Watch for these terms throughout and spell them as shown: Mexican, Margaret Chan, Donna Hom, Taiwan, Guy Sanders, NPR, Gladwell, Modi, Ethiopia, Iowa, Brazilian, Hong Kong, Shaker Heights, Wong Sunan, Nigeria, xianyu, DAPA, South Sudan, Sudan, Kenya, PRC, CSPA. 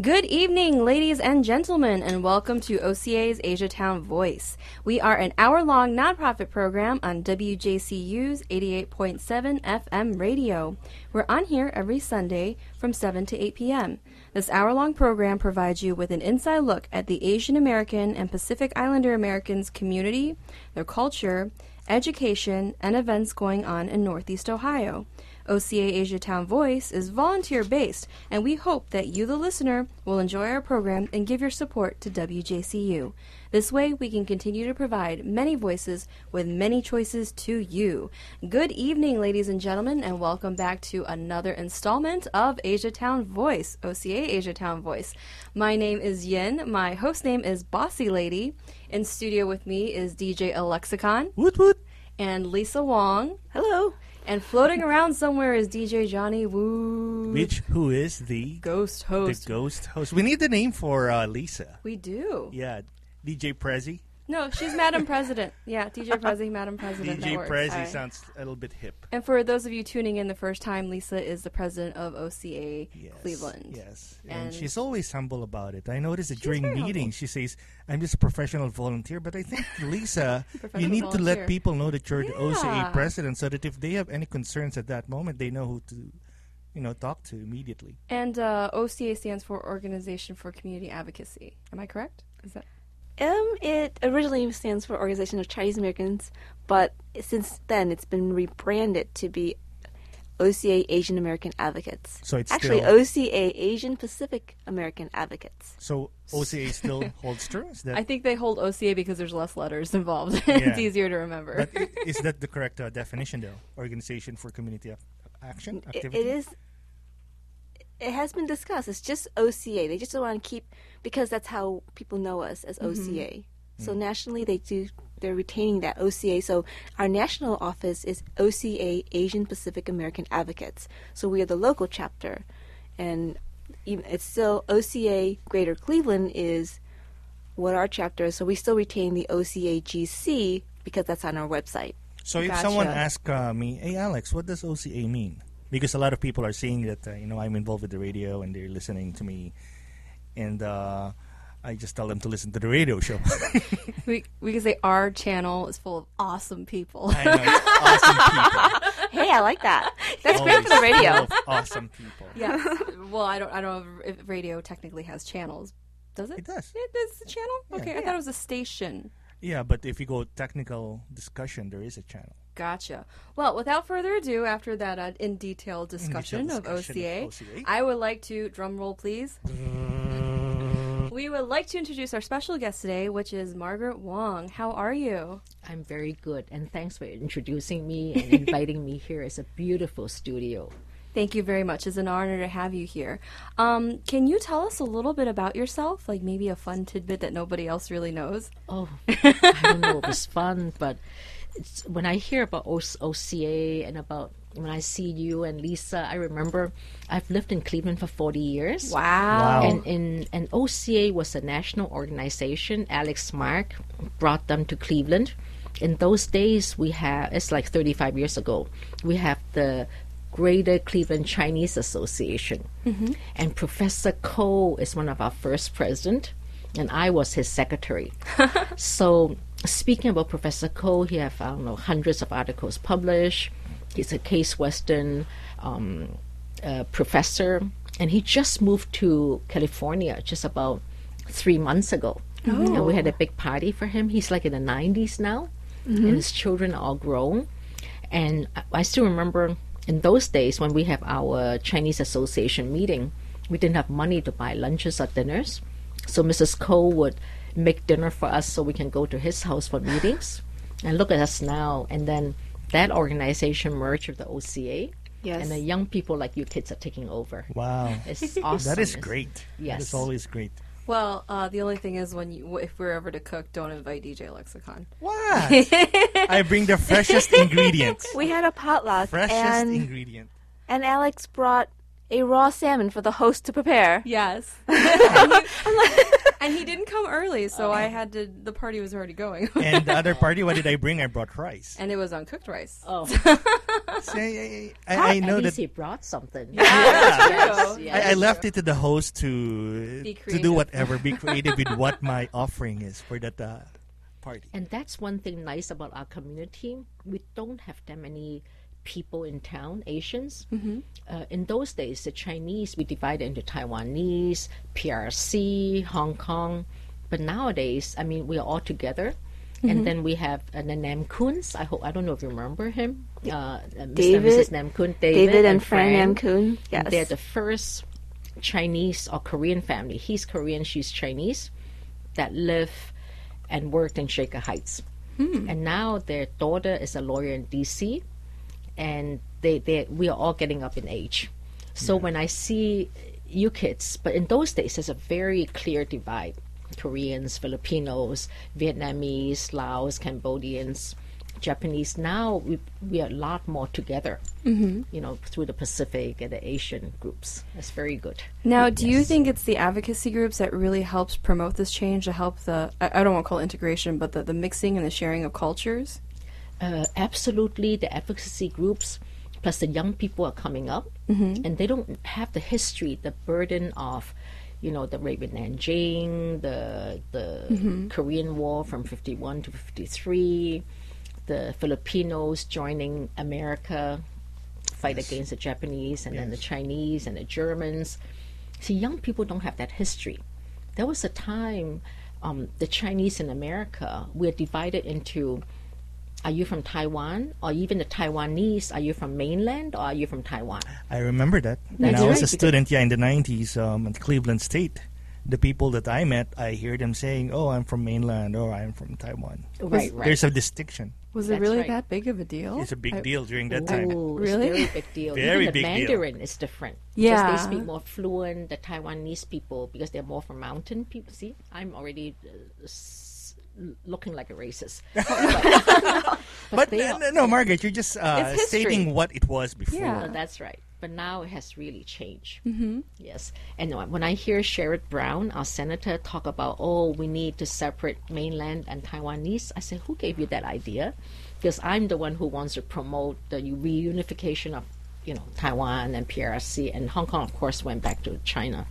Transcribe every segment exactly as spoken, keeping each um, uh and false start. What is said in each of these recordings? Good evening, ladies and gentlemen, and welcome to O C A's Asiatown Voice. We are an hour-long nonprofit program on W J C U's eighty-eight point seven F M radio. We're on here every Sunday from seven to eight p m This hour-long program provides you with an inside look at the Asian American and Pacific Islander Americans community, their culture, education, and events going on in Northeast Ohio. O C A Asiatown Voice is volunteer-based, and we hope that you, the listener, will enjoy our program and give your support to W J C U. This way, we can continue to provide many voices with many choices to you. Good evening, ladies and gentlemen, and welcome back to another installment of Asiatown Voice, O C A Asiatown Voice. My name is Yin. My host name is Bossy Lady. In studio with me is D J Alexicon. Woot woot. And Lisa Wong. Hello. And floating around somewhere is D J Johnny Woo, which who is the ghost host. The ghost host. We need the name for uh, Lisa. We do. Yeah, D J Prezi. No, she's Madam President. Yeah, D J Prezi, Madam President. D J Prezi I... sounds a little bit hip. And for those of you tuning in the first time, Lisa is the president of O C A yes, Cleveland. Yes, and, and she's always humble about it. I noticed that during meetings, humble. She says, I'm just a professional volunteer, but I think, Lisa, you need volunteer. to let people know that you're yeah. the O C A president so that if they have any concerns at that moment, they know who to... you know, talk to immediately. And uh, O C A stands for Organization for Community Advocacy. Am I correct? Is that... Um, it originally stands for Organization of Chinese Americans, but since then it's been rebranded to be O C A Asian American Advocates. So it's actually O C A Asian Pacific American Advocates. So O C A still holds true? Is that I think they hold O C A because there's less letters involved. Yeah. It's easier to remember. But is that the correct uh, definition, though? Organization for Community Af- Action? Activity? It, it is. It has been discussed. It's just O C A. They just don't want to keep, because that's how people know us as mm-hmm. O C A. So mm-hmm. nationally, they do, they're retaining that O C A. So our national office is O C A Asian Pacific American Advocates. So we are the local chapter. And even, it's still O C A Greater Cleveland is what our chapter is. So we still retain the O C A G C because that's on our website. So gotcha. If someone asks uh, me, hey, Alex, what does O C A mean? Because a lot of people are seeing that, uh, you know, I'm involved with the radio and they're listening to me. And uh, I just tell them to listen to the radio show. we we can say our channel is full of awesome people. I know, awesome people. Hey, I like that. That's always great for the radio. Awesome people. Yeah. Well, I don't I don't know if radio technically has channels. Does it? It does. It does a channel? Yeah. Okay, yeah. I thought it was a station. Yeah, but if you go technical discussion, there is a channel. Gotcha. Well, without further ado, after that uh, in detail discussion, in detail discussion of, O C A, of O C A, I would like to, drum roll please, we would like to introduce our special guest today, which is Margaret Wong. How are you? I'm very good, and thanks for introducing me and inviting me here. It's a beautiful studio. Thank you very much. It's an honor to have you here. Um, can you tell us a little bit about yourself? Like maybe a fun tidbit that nobody else really knows? Oh, I don't know if it's fun, but it's, when I hear about O C A and about when I see you and Lisa, I remember I've lived in Cleveland for forty years. Wow. wow. And, and, and O C A was a national organization. Alex Mark brought them to Cleveland. In those days, we have, it's like thirty-five years ago, we have the Greater Cleveland Chinese Association. Mm-hmm. And Professor Ko is one of our first president, and I was his secretary. So speaking about Professor Ko, he have, I don't know, hundreds of articles published. He's a Case Western um, uh, professor, and he just moved to California just about three months ago. Oh. And we had a big party for him. He's like in the nineties now, mm-hmm. and his children are all grown. And I still remember... in those days, when we have our Chinese Association meeting, we didn't have money to buy lunches or dinners. So Missus Cole would make dinner for us so we can go to his house for meetings. And look at us now. And then that organization merged with the O C A. Yes. And the young people like you kids are taking over. Wow. It's awesome. That is great. Yes. It's always great. Well, uh, the only thing is, when you, if we're ever to cook, don't invite D J Lexicon. What? I bring the freshest ingredients. We had a potluck. Freshest and, ingredient. And Alex brought a raw salmon for the host to prepare. Yes. and, he, and he didn't come early, so okay. I had to, the party was already going. And the other party, what did I bring? I brought rice. And it was uncooked rice. Oh. See, I, I, I, I know at least that he brought something. Yeah, yeah. Yes, yes. I, I left it to the host to to do whatever, be creative with what my offering is for that uh, party. And that's one thing nice about our community. We don't have that many people in town, Asians. Mm-hmm. Uh, in those days, the Chinese, we divided into Taiwanese, P R C, Hong Kong. But nowadays, I mean, we are all together. Mm-hmm. And then we have uh, the Nam-kungs. I hope I don't know if you remember him. Uh, David, Mister and Missus Nam-kung, David, David and, and Fran Nam-kung. Yes, they're the first Chinese or Korean family. He's Korean, she's Chinese, that live and worked in Shaker Heights. Mm. And now their daughter is a lawyer in D C And they, they, we are all getting up in age. So yeah. when I see you kids, but in those days, there's a very clear divide. Koreans, Filipinos, Vietnamese, Laos, Cambodians, Japanese. Now we, we are a lot more together, mm-hmm. you know, through the Pacific and the Asian groups. That's very good. Now, do yes. you think it's the advocacy groups that really helps promote this change, to help the, I, I don't want to call it integration, but the, the mixing and the sharing of cultures? Uh, absolutely. The advocacy groups, plus the young people are coming up, mm-hmm. and they don't have the history, the burden of, you know, the rape in Nanjing, the the mm-hmm. Korean War from fifty-one to fifty-three, the Filipinos joining America, fight yes. against the Japanese, and yes. then the Chinese and the Germans. See, young people don't have that history. There was a time um, the Chinese in America were divided into, are you from Taiwan? Or even the Taiwanese, are you from mainland or are you from Taiwan? I remember that. That's when I was right, a student, yeah, in the nineties um, at Cleveland State, the people that I met, I hear them saying, oh, I'm from mainland or I'm from Taiwan. Right, was, right. There's a distinction. Was That's it really right. that big of a deal? It's a big I, deal during that ooh, time. Really? It's a very big deal. Very even big the Mandarin deal. Is different. Yeah. Because they speak more fluent, the Taiwanese people, because they're more from mountain people. See, I'm already... Uh, looking like a racist. but but no, no, no, Margaret, you're just uh, stating what it was before. Yeah, no, that's right. But now it has really changed. Mm-hmm. Yes. And when I hear Sherrod Brown, our senator, talk about, oh, we need to separate mainland and Taiwanese, I say, who gave you that idea? Because I'm the one who wants to promote the reunification of, you know, Taiwan and P R C. And Hong Kong, of course, went back to China.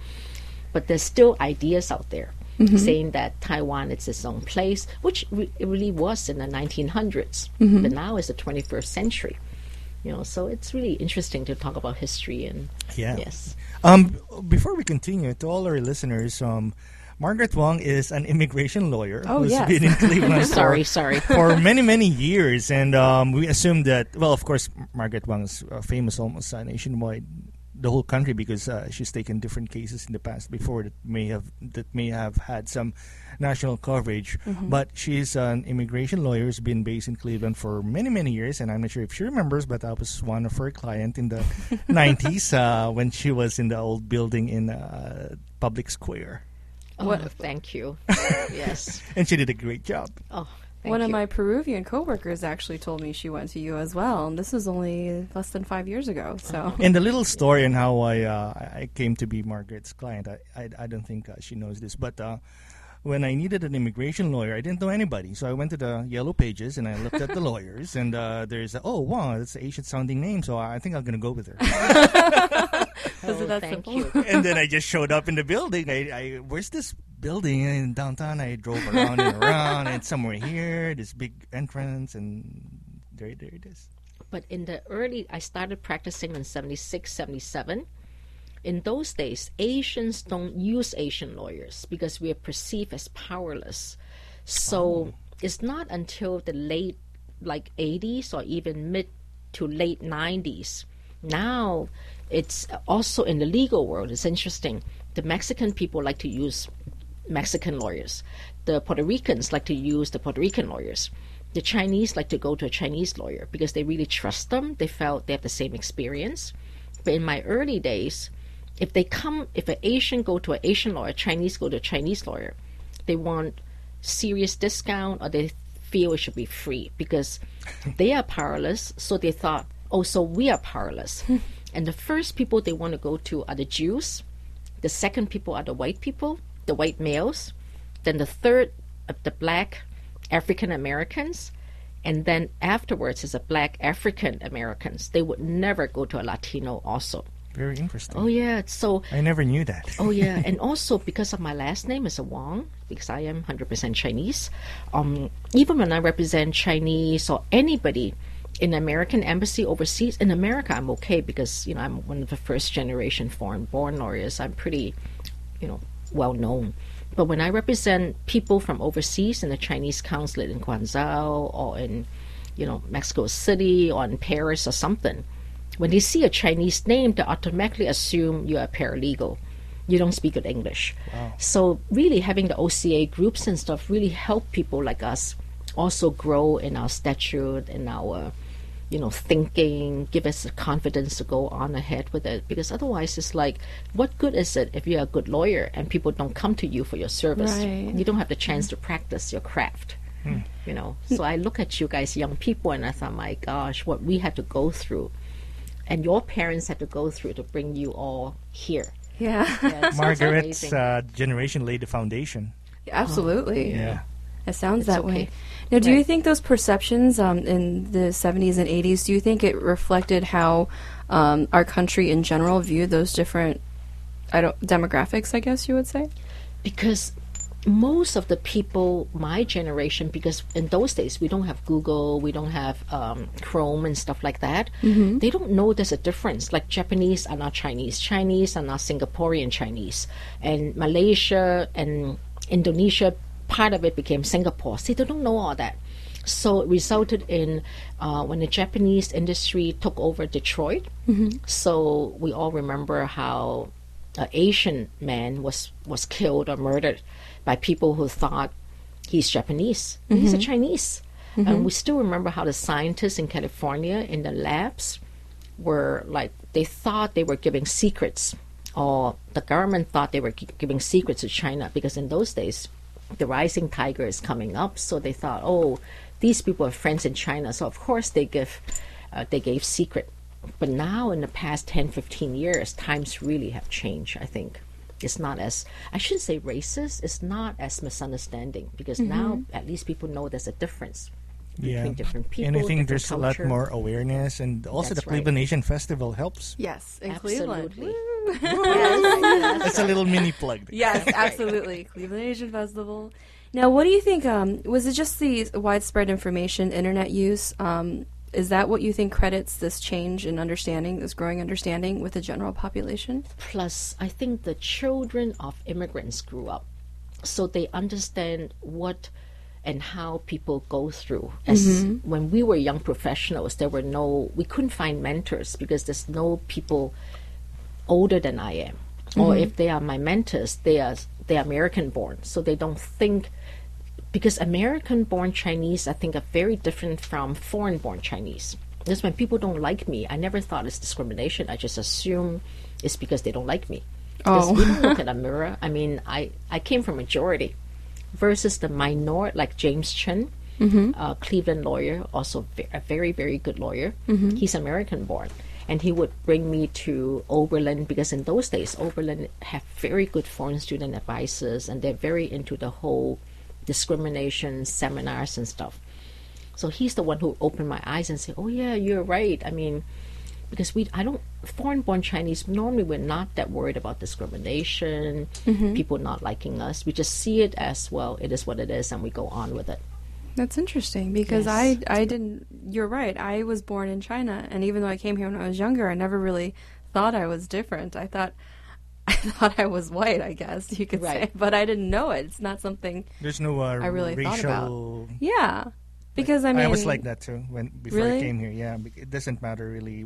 But there's still ideas out there. Mm-hmm. Saying that Taiwan is its own place, which re- it really was in the nineteen hundreds, mm-hmm. but now it's the twenty-first century. You know, so it's really interesting to talk about history and yeah. yes. Um, before we continue, to all our listeners, um, Margaret Wong is an immigration lawyer oh, who's yes. been in Cleveland sorry, for, sorry. for many, many years, and um, we assume that. Well, of course, Margaret Wong is uh, famous almost uh, nationwide. The whole country, because uh, she's taken different cases in the past before that may have that may have had some national coverage. Mm-hmm. But she's an immigration lawyer who's been based in Cleveland for many, many years, and I'm not sure if she remembers, but I was one of her clients in the nineties uh, when she was in the old building in uh, Public Square. Oh, what? Thank you. Yes. And she did a great job. Oh. Thank One you. of my Peruvian coworkers actually told me she went to you as well, and this was only less than five years ago. So, and the little story on how I uh, I came to be Margaret's client, I I, I don't think uh, she knows this, but uh, when I needed an immigration lawyer, I didn't know anybody, so I went to the Yellow Pages and I looked at the lawyers, and uh, there's a, oh wow, that's an Asian-sounding name, so I think I'm gonna go with her. Oh, that thank simple? You. And then I just showed up in the building. I, I where's this building in downtown? I drove around and around, and somewhere here, this big entrance, and there, there it is. But in the early, I started practicing in seventy-six, seventy-seven. In those days, Asians don't use Asian lawyers because we are perceived as powerless. So oh. it's not until the late, like eighties or even mid to late nineties. Now, it's also in the legal world, it's interesting. The Mexican people like to use Mexican lawyers. The Puerto Ricans like to use the Puerto Rican lawyers. The Chinese like to go to a Chinese lawyer because they really trust them. They felt they have the same experience. But in my early days, if they come, if an Asian go to an Asian lawyer, Chinese go to a Chinese lawyer, they want serious discount or they feel it should be free because they are powerless. So they thought, oh, so we are powerless. And the first people they want to go to are the Jews. The second people are the white people, the white males. Then the third, uh, the black African Americans. and then afterwards as a black African Americans, they would never go to a Latino also. Very interesting. Oh, yeah. So I never knew that. Oh, yeah. And also because of my last name is a Wong, because I am one hundred percent Chinese, um, even when I represent Chinese or anybody in American embassy overseas, in America, I'm okay because, you know, I'm one of the first generation foreign-born lawyers. I'm pretty, you know, well-known. But when I represent people from overseas in the Chinese consulate in Guangzhou or in, you know, Mexico City or in Paris or something, when they see a Chinese name, they automatically assume you're a paralegal. You don't speak good English. Wow. So really having the O C A groups and stuff really help people like us also grow in our stature, in our, you know, thinking, give us the confidence to go on ahead with it. Because otherwise it's like, what good is it if you're a good lawyer and people don't come to you for your service? Right. You don't have the chance to practice your craft. Mm. You know, so I look at you guys, young people, and I thought, my gosh, what we had to go through. And your parents had to go through to bring you all here. Yeah. Yeah, Margaret's uh, generation laid the foundation. Yeah, absolutely. Oh, yeah. It sounds it's that okay. way. Now, do right. you think those perceptions um, in the seventies and eighties, do you think it reflected how um, our country in general viewed those different I don't, demographics, I guess you would say? Because most of the people, my generation, because in those days we don't have Google, we don't have um, Chrome and stuff like that. Mm-hmm. They don't know there's a difference. Like Japanese are not Chinese, Chinese are not Singaporean Chinese, and Malaysia and Indonesia, part of it became Singapore. See, they don't know all that. So it resulted in uh, when the Japanese industry took over Detroit. Mm-hmm. So we all remember how an Asian man was, was killed or murdered by people who thought he's Japanese. Mm-hmm. He's a Chinese. Mm-hmm. And we still remember how the scientists in California in the labs were like, they thought they were giving secrets, or the government thought they were g- giving secrets to China, because in those days, the rising tiger is coming up. So they thought, oh, these people are friends in China. So of course they give, uh, they gave secret. But now in the past ten, fifteen years, times really have changed, I think. It's not as, I shouldn't say racist, it's not as misunderstanding, because mm-hmm. now at least people know there's a difference between yeah. different people. And I think there's culture. A lot more awareness, and also that's the Cleveland right. Asian Festival helps. Yes, in absolutely. Cleveland. Yes, yes, that's right. A little mini plug. Yes, right. Absolutely. Cleveland Asian Festival. Now, what do you think? Um, was it just the widespread information, internet use? Um, Is that what you think credits this change in understanding, this growing understanding with the general population? Plus, I think the children of immigrants grew up, so they understand what and how people go through. As mm-hmm. when we were young professionals, there were no, we couldn't find mentors because there's no people older than I am. Mm-hmm. Or if they are my mentors, they are they are American born, so they don't think. Because American-born Chinese, I think, are very different from foreign-born Chinese. That's when people don't like me. I never thought it's discrimination. I just assume it's because they don't like me. Because oh. we don't look at a mirror. I mean, I, I came from majority versus the minority, like James Chen, mm-hmm. a Cleveland lawyer, also a very, very good lawyer. Mm-hmm. He's American-born. And he would bring me to Oberlin, because in those days, Oberlin have very good foreign student advisors, and they're very into the whole discrimination seminars and stuff. So he's the one who opened my eyes and said, oh yeah, you're right. I mean, because we I don't foreign-born Chinese, normally we're not that worried about discrimination, mm-hmm. people not liking us. We just see it as, well, it is what it is, and we go on with it. That's interesting, because yes. I I didn't you're right, I was born in China, and even though I came here when I was younger, I never really thought I was different. I thought I thought I was white, I guess you could right. say, but I didn't know it. It's not something There's no, uh, I really racial... thought about. Yeah, because like, I mean... I was like that too when before really? I came here, yeah. It doesn't matter really.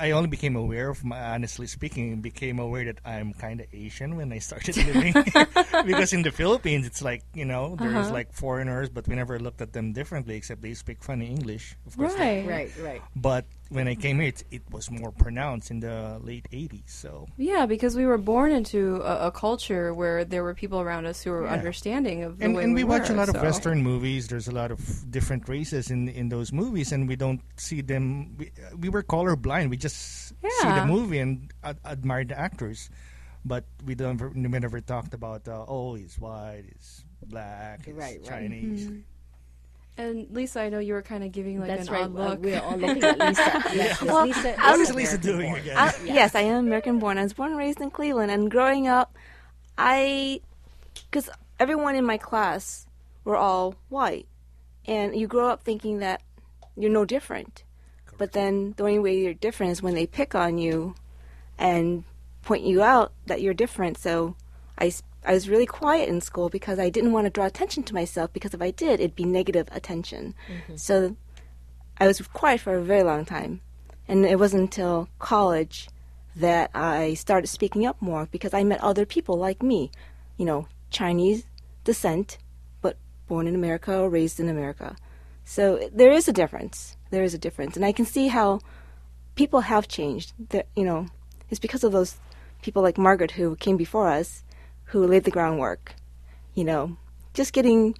I only became aware of, my, honestly speaking, became aware that I'm kind of Asian when I started living here. Because in the Philippines, it's like, you know, there's uh-huh. like foreigners, but we never looked at them differently, except they speak funny English. Of course, right, right, right. But... when I came here, it, it was more pronounced in the late eighties. So yeah, because we were born into a, a culture where there were people around us who were yeah. understanding of the and, way and we, we watch were, a lot so. Of Western movies. There's a lot of different races in in those movies, and we don't see them. We, we were colorblind. We just yeah. see the movie and ad- admire the actors, but we don't. We never talked about uh, oh, he's white, he's black, he's right, Chinese. Right. Mm-hmm. And Lisa, I know you were kind of giving like That's an right. odd look. Uh, we're all looking at Lisa. Yes, well, Lisa, how is Lisa doing again? I, yes. yes, I am American-born. I was born and raised in Cleveland. And growing up, I, because everyone in my class were all white. And you grow up thinking that you're no different. Correct. But then the only way you're different is when they pick on you and point you out that you're different. So I I was really quiet in school because I didn't want to draw attention to myself, because if I did, it'd be negative attention. Mm-hmm. So I was quiet for a very long time. And it wasn't until college that I started speaking up more, because I met other people like me, you know, Chinese descent, but born in America or raised in America. So there is a difference. There is a difference. And I can see how people have changed. That, you know, it's because of those people like Margaret who came before us, who laid the groundwork, you know, just getting,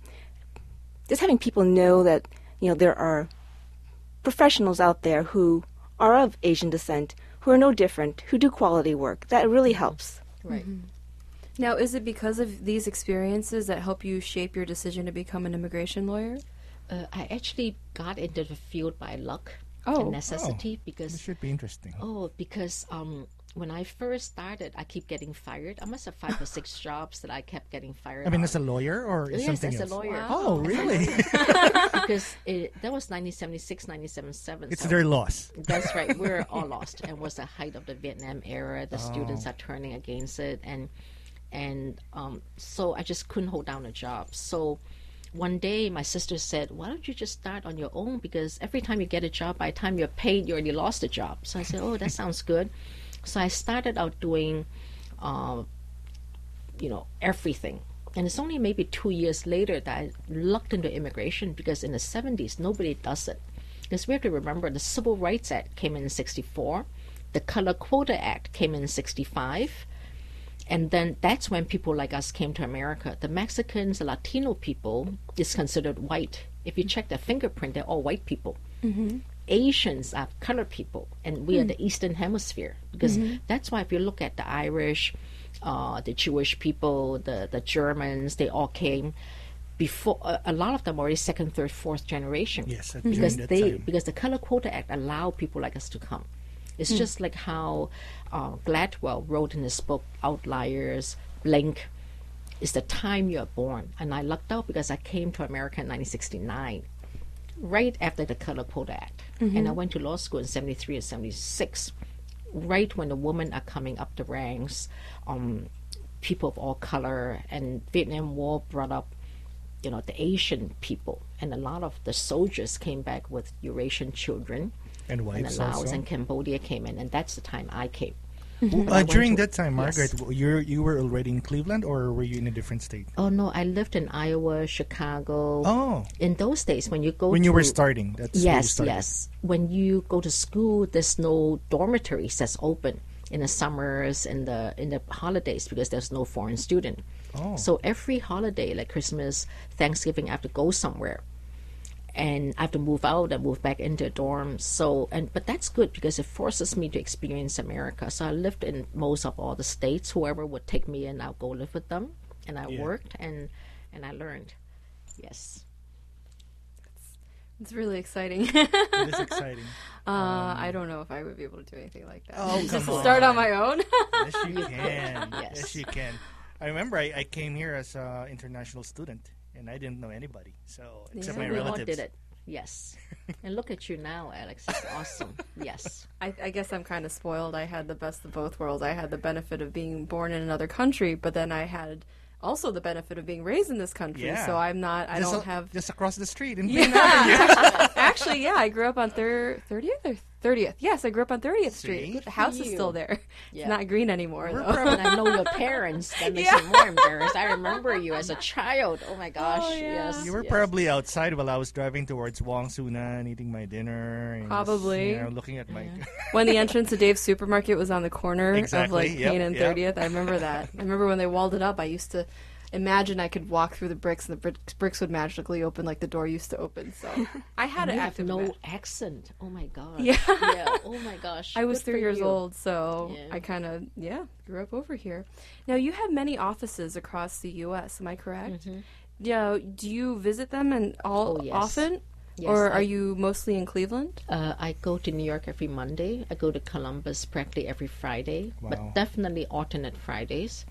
just having people know that, you know, there are professionals out there who are of Asian descent, who are no different, who do quality work. That really helps. Right. Mm-hmm. Now, is it because of these experiences that help you shape your decision to become an immigration lawyer? Uh, I actually got into the field by luck oh. and necessity. Oh. Because it should be interesting. Oh, because... Um, when I first started, I keep getting fired. I must have five or six jobs that I kept getting fired. I mean, on. As a lawyer or yes, something else? Yes, as a lawyer. Wow. Oh, really? Because it, that was nineteen seventy-six, nineteen seventy-seven. It's so their loss. That's right. We're all lost. It was the height of the Vietnam era. The oh. students are turning against it. And, and um, so I just couldn't hold down a job. So one day, my sister said, why don't you just start on your own? Because every time you get a job, by the time you're paid, you already lost a job. So I said, oh, that sounds good. So I started out doing, uh, you know, everything. And it's only maybe two years later that I lucked into immigration, because in the seventies, nobody does it. Because we have to remember the Civil Rights Act came in sixty-four. The Color Quota Act came in sixty-five. And then that's when people like us came to America. The Mexicans, the Latino people is considered white. If you check their fingerprint, they're all white people. Mm-hmm. Asians are colored people, and we mm. are the Eastern Hemisphere, because mm-hmm. that's why if you look at the Irish, uh, the Jewish people, the, the Germans, they all came before. Uh, a lot of them were already second, third, fourth generation. Yes, mm-hmm. because they time. because the Color Quota Act allowed people like us to come. It's mm. just like how uh, Gladwell wrote in his book Outliers. Blink is the time you are born, and I lucked out because I came to America in nineteen sixty-nine. Right after the Color Quota Act. Mm-hmm. And I went to law school in seventy-three or seventy-six, right when the women are coming up the ranks, um, people of all color, and Vietnam War brought up, you know, the Asian people. And a lot of the soldiers came back with Eurasian children. And wives and Laos also. And Cambodia came in, and that's the time I came. Mm-hmm. uh, during to, that time, Margaret, yes. you you were already in Cleveland, or were you in a different state? Oh no, I lived in Iowa, Chicago. Oh, in those days when you go when to, you were starting, that's yes, when you started. yes. When you go to school, there's no dormitories that's open in the summers and the in the holidays, because there's no foreign student. Oh, so every holiday like Christmas, Thanksgiving, I have to go somewhere. And I have to move out and move back into a dorm. So, and but that's good because it forces me to experience America. So I lived in most of all the states. Whoever would take me in, I'll go live with them. And I yeah. worked and and I learned. Yes, it's, it's really exciting. It is exciting. Uh, um, I don't know if I would be able to do anything like that. Oh, just come on. Start on my own. Yes, you can. Yes. yes, you can. I remember I, I came here as an international student. And I didn't know anybody, so except yeah. my we relatives. We all did it, yes. And look at you now, Alex. It's awesome. Yes. I, I guess I'm kind of spoiled. I had the best of both worlds. I had the benefit of being born in another country, but then I had also the benefit of being raised in this country. Yeah. So I'm not. I just don't a, have just across the street. In yeah. Actually, actually, yeah. I grew up on thir- thirtieth or thirtieth. Yes, I grew up on thirtieth Street. Good the house you. Is still there. Yeah. It's not green anymore. We're though. Probably, I know your parents. That makes yeah. you more embarrassed. I remember you as a child. Oh my gosh. Oh, yeah. Yes. You were yes. probably outside while I was driving towards Wong Sunan, eating my dinner. And probably. Was, you know, looking at my. Yeah. When the entrance to Dave's supermarket was on the corner exactly. of like yep. Main and thirtieth, yep. I remember that. I remember when they walled it up. I used to. Imagine I could walk through the bricks, and the bricks, bricks would magically open like the door used to open. So I had an active no ma- accent. Oh my god! Yeah. yeah. Oh my gosh! I was Good three years you. old, so yeah. I kind of yeah grew up over here. Now you have many offices across the U S Am I correct? Mm-hmm. Yeah, do you visit them and all oh, yes. often? Yes, or are I, you mostly in Cleveland? Uh, I go to New York every Monday. I go to Columbus practically every Friday, wow. but definitely alternate Fridays.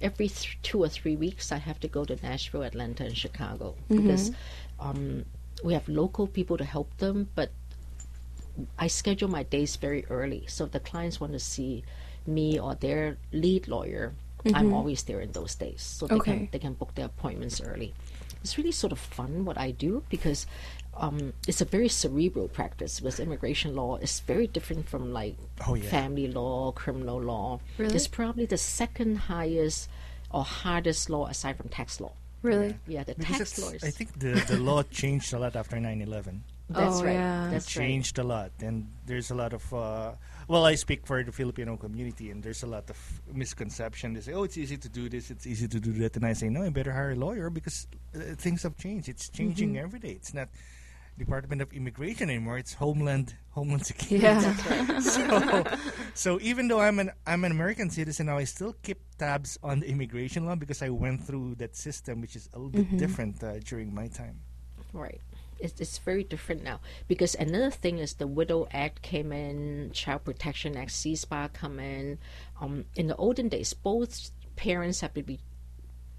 Every th- two or three weeks, I have to go to Nashville, Atlanta, and Chicago mm-hmm. because um, we have local people to help them, but I schedule my days very early. So if the clients want to see me or their lead lawyer, mm-hmm. I'm always there in those days. So they, okay. can, they can book their appointments early. It's really sort of fun what I do because um, it's a very cerebral practice because immigration law is very different from like oh, yeah. family law, criminal law. Really? It's probably the second highest or hardest law aside from tax law. Really? Yeah, yeah the because tax law is... I think the, the law changed a lot after nine eleven. That's oh, right. Yeah. That's changed right. a lot. And there's a lot of, uh, well, I speak for the Filipino community, and there's a lot of misconception. They say, oh, it's easy to do this, it's easy to do that. And I say, no, I better hire a lawyer because uh, things have changed. It's changing mm-hmm. every day. It's not Department of Immigration anymore. It's Homeland Homeland Security. Yeah. That's right. so, so even though I'm an I'm an American citizen now, I still keep tabs on the immigration law because I went through that system, which is a little mm-hmm. bit different uh, during my time. Right. It's, it's very different now because another thing is the Widow Act came in, Child Protection Act, C S P A come in. Um, in the olden days, both parents have to be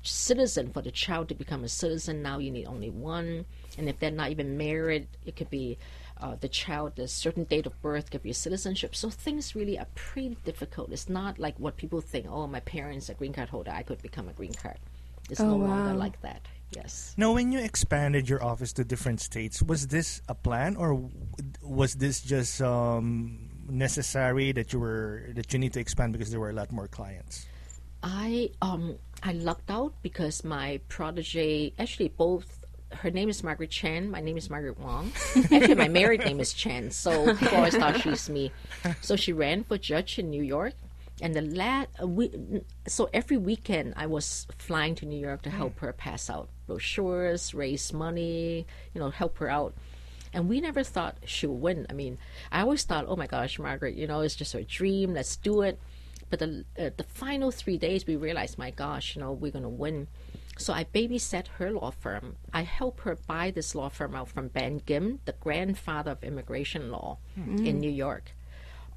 citizen for the child to become a citizen. Now you need only one. And if they're not even married, it could be uh, the child, a certain date of birth could be a citizenship. So things really are pretty difficult. It's not like what people think, oh, my parents are green card holder, I could become a green card. It's oh, no wow. longer like that. Yes. Now, when you expanded your office to different states, was this a plan, or w- was this just um, necessary that you were that you need to expand because there were a lot more clients? I um I lucked out because my protege, actually both. Her name is Margaret Chan. My name is Margaret Wong. Actually, my married name is Chan, so people always thought she's me. So she ran for judge in New York. And the last, uh, we, so every weekend I was flying to New York to help her pass out brochures, raise money, you know, help her out. And we never thought she would win. I mean, I always thought, oh my gosh, Margaret, you know, it's just her dream. Let's do it. But the uh, the final three days, we realized, my gosh, you know, we're going to win. So I babysat her law firm. I helped her buy this law firm out from Ben Gim, the grandfather of immigration law mm. in New York.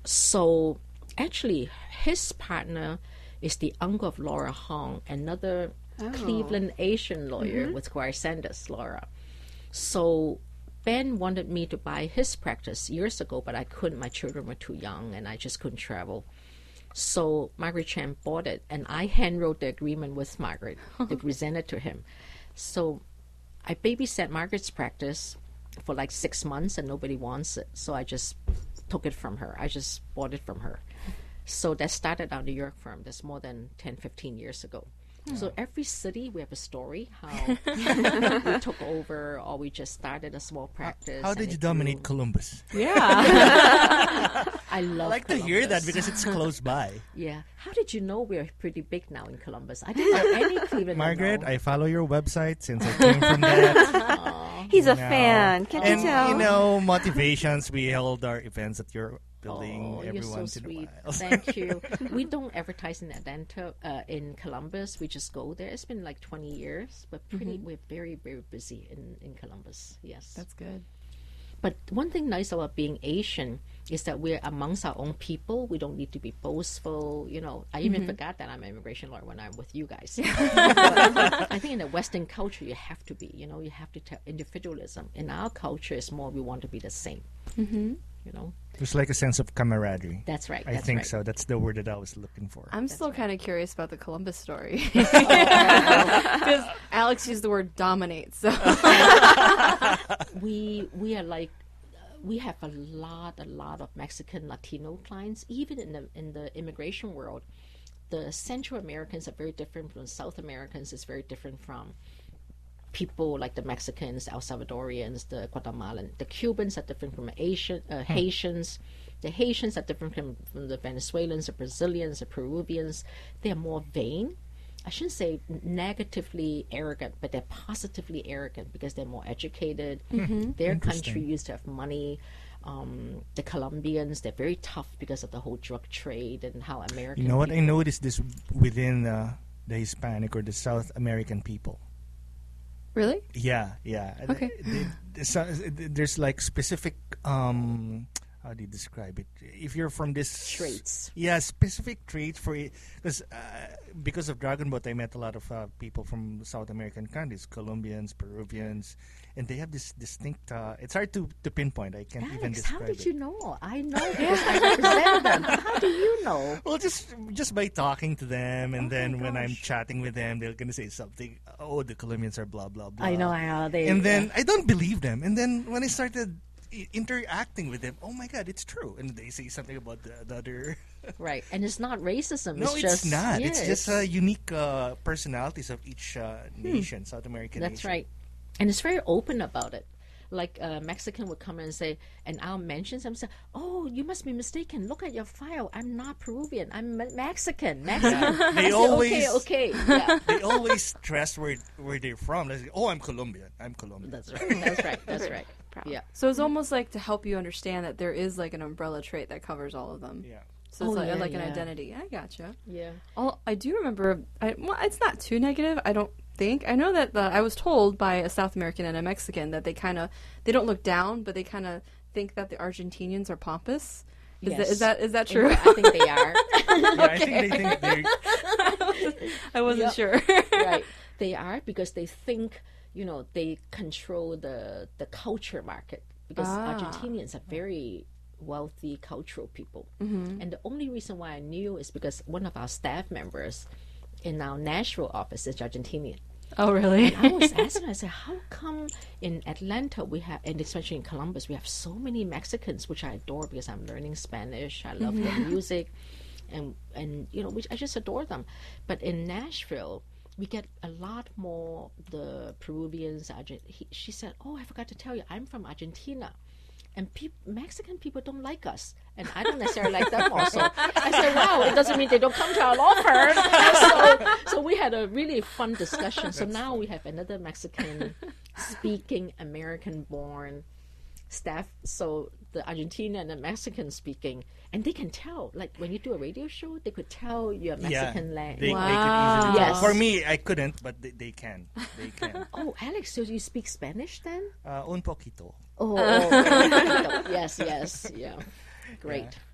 So... Actually, his partner is the uncle of Laura Hong, another oh. Cleveland Asian lawyer mm-hmm. with Guy Sanders, Laura. So Ben wanted me to buy his practice years ago, but I couldn't. My children were too young, and I just couldn't travel. So Margaret Chan bought it, and I handwrote the agreement with Margaret to present it to him. So I babysat Margaret's practice for like six months, and nobody wants it. So I just... took it from her. I just bought it from her. So that started our New York firm. That's more than ten, fifteen years ago. Hmm. So every city, we have a story how we took over or we just started a small practice. How, how did you dominate grew. Columbus? Yeah. I love I like Columbus. To hear that because it's close by. Yeah. How did you know we're pretty big now in Columbus? I didn't know any Cleveland. Margaret, know. I follow your website since I came from that. Aww. He's you a know. Fan. Can't and, you tell? You know, motivations. We held our events at your building oh, every you're once so in sweet. A while. Thank you. We don't advertise in Atlanta, uh, in Columbus. We just go there. It's been like twenty years, but pretty. Mm-hmm. We're very, very busy in, in Columbus. Yes. That's good. But one thing nice about being Asian is that we're amongst our own people. We don't need to be boastful. You know, I even mm-hmm. forgot that I'm an immigration lawyer when I'm with you guys. But I think in the Western culture, you have to be. You know, you have to tell individualism. In our culture, it's more we want to be the same. Mm-hmm. You know, there's like a sense of camaraderie. That's right. I that's think right. so. That's the word that I was looking for. I'm that's still right. kind of curious about the Columbus story. Because oh, yeah. Alex used the word dominate. So we we are like we have a lot a lot of Mexican Latino clients. Even in the in the immigration world, the Central Americans are very different from South Americans. It's very different from. People like the Mexicans, El Salvadorians, the Guatemalans, the Cubans are different from Asian, uh, hmm. Haitians. The Haitians are different from, from the Venezuelans, the Brazilians, the Peruvians. They are more vain. I shouldn't say negatively arrogant, but they're positively arrogant because they're more educated. Mm-hmm. Their country used to have money. Um, the Colombians, they're very tough because of the whole drug trade and how American. You know what? I noticed this within uh, the Hispanic or the South American people. Really? Yeah, yeah. Okay. They, they, they, there's like specific, um, how do you describe it? If you're from this... Traits. Yeah, specific traits for it. Because uh, because of Dragon Boat, I met a lot of uh, people from South American countries, Colombians, Peruvians, and they have this distinct... Uh, it's hard to, to pinpoint. I can't Alex, even describe it. how did it. you know? I know because I represent them. How do you know? Well, just just by talking to them, and oh then when I'm chatting with them, they're going to say something. Oh, the Colombians are blah, blah, blah. I know, I know. They, and then yeah. I don't believe them. And then when I started I- interacting with them, oh my God, it's true. And they say something about the, the other... Right, and it's not racism. No, it's, it's just, not. Yeah, it's, it's just uh, unique uh, personalities of each uh, nation, hmm. South American That's nation. That's right. And it's very open about it. Like a uh, Mexican would come in and say, and I'll mention something, oh, you must be mistaken. Look at your file. I'm not Peruvian. I'm me- Mexican. Mexican. Yeah. They say, always, okay, okay. Yeah. They always stress where where they're from. They say, oh, I'm Colombian. I'm Colombian. That's right. That's right. That's right. Yeah. So it's almost like to help you understand that there is like an umbrella trait that covers all of them. Yeah. So it's oh, like, yeah, like yeah. an identity. I gotcha. Yeah. I'll, I do remember, I, well, it's not too negative. I don't think. I know that the, I was told by a South American and a Mexican that they kind of, they don't look down, but they kind of think that the Argentinians are pompous. Is, yes. that, is that is that true? I think they are. yeah, I think they think they're... I wasn't, I wasn't yep. sure. Right. They are because they think, you know, they control the, the culture market because ah. Argentinians are very... wealthy cultural people, mm-hmm. and the only reason why I knew is because one of our staff members in our Nashville office is Argentinian. Oh, really? And I was asking, I said, how come in Atlanta we have, and especially in Columbus, we have so many Mexicans, which I adore because I'm learning Spanish. I love yeah. their music, and and you know, which I just adore them. But in Nashville, we get a lot more the Peruvians. Argent- he, she said, "Oh, I forgot to tell you, I'm from Argentina." And pe- Mexican people don't like us. And I don't necessarily like them also. I said, wow, it doesn't mean they don't come to our law firm. so, so we had a really fun discussion. So That's now funny. we have another Mexican-speaking, American-born staff. So the Argentina and the Mexican-speaking. And they can tell. Like when you do a radio show, they could tell your Mexican yeah, language. They, wow. they could easily yes. For me, I couldn't, but they, they can. They can. Oh, Alex, so do you speak Spanish then? Uh, un poquito. Oh, yes, yes, yeah, great. Yeah.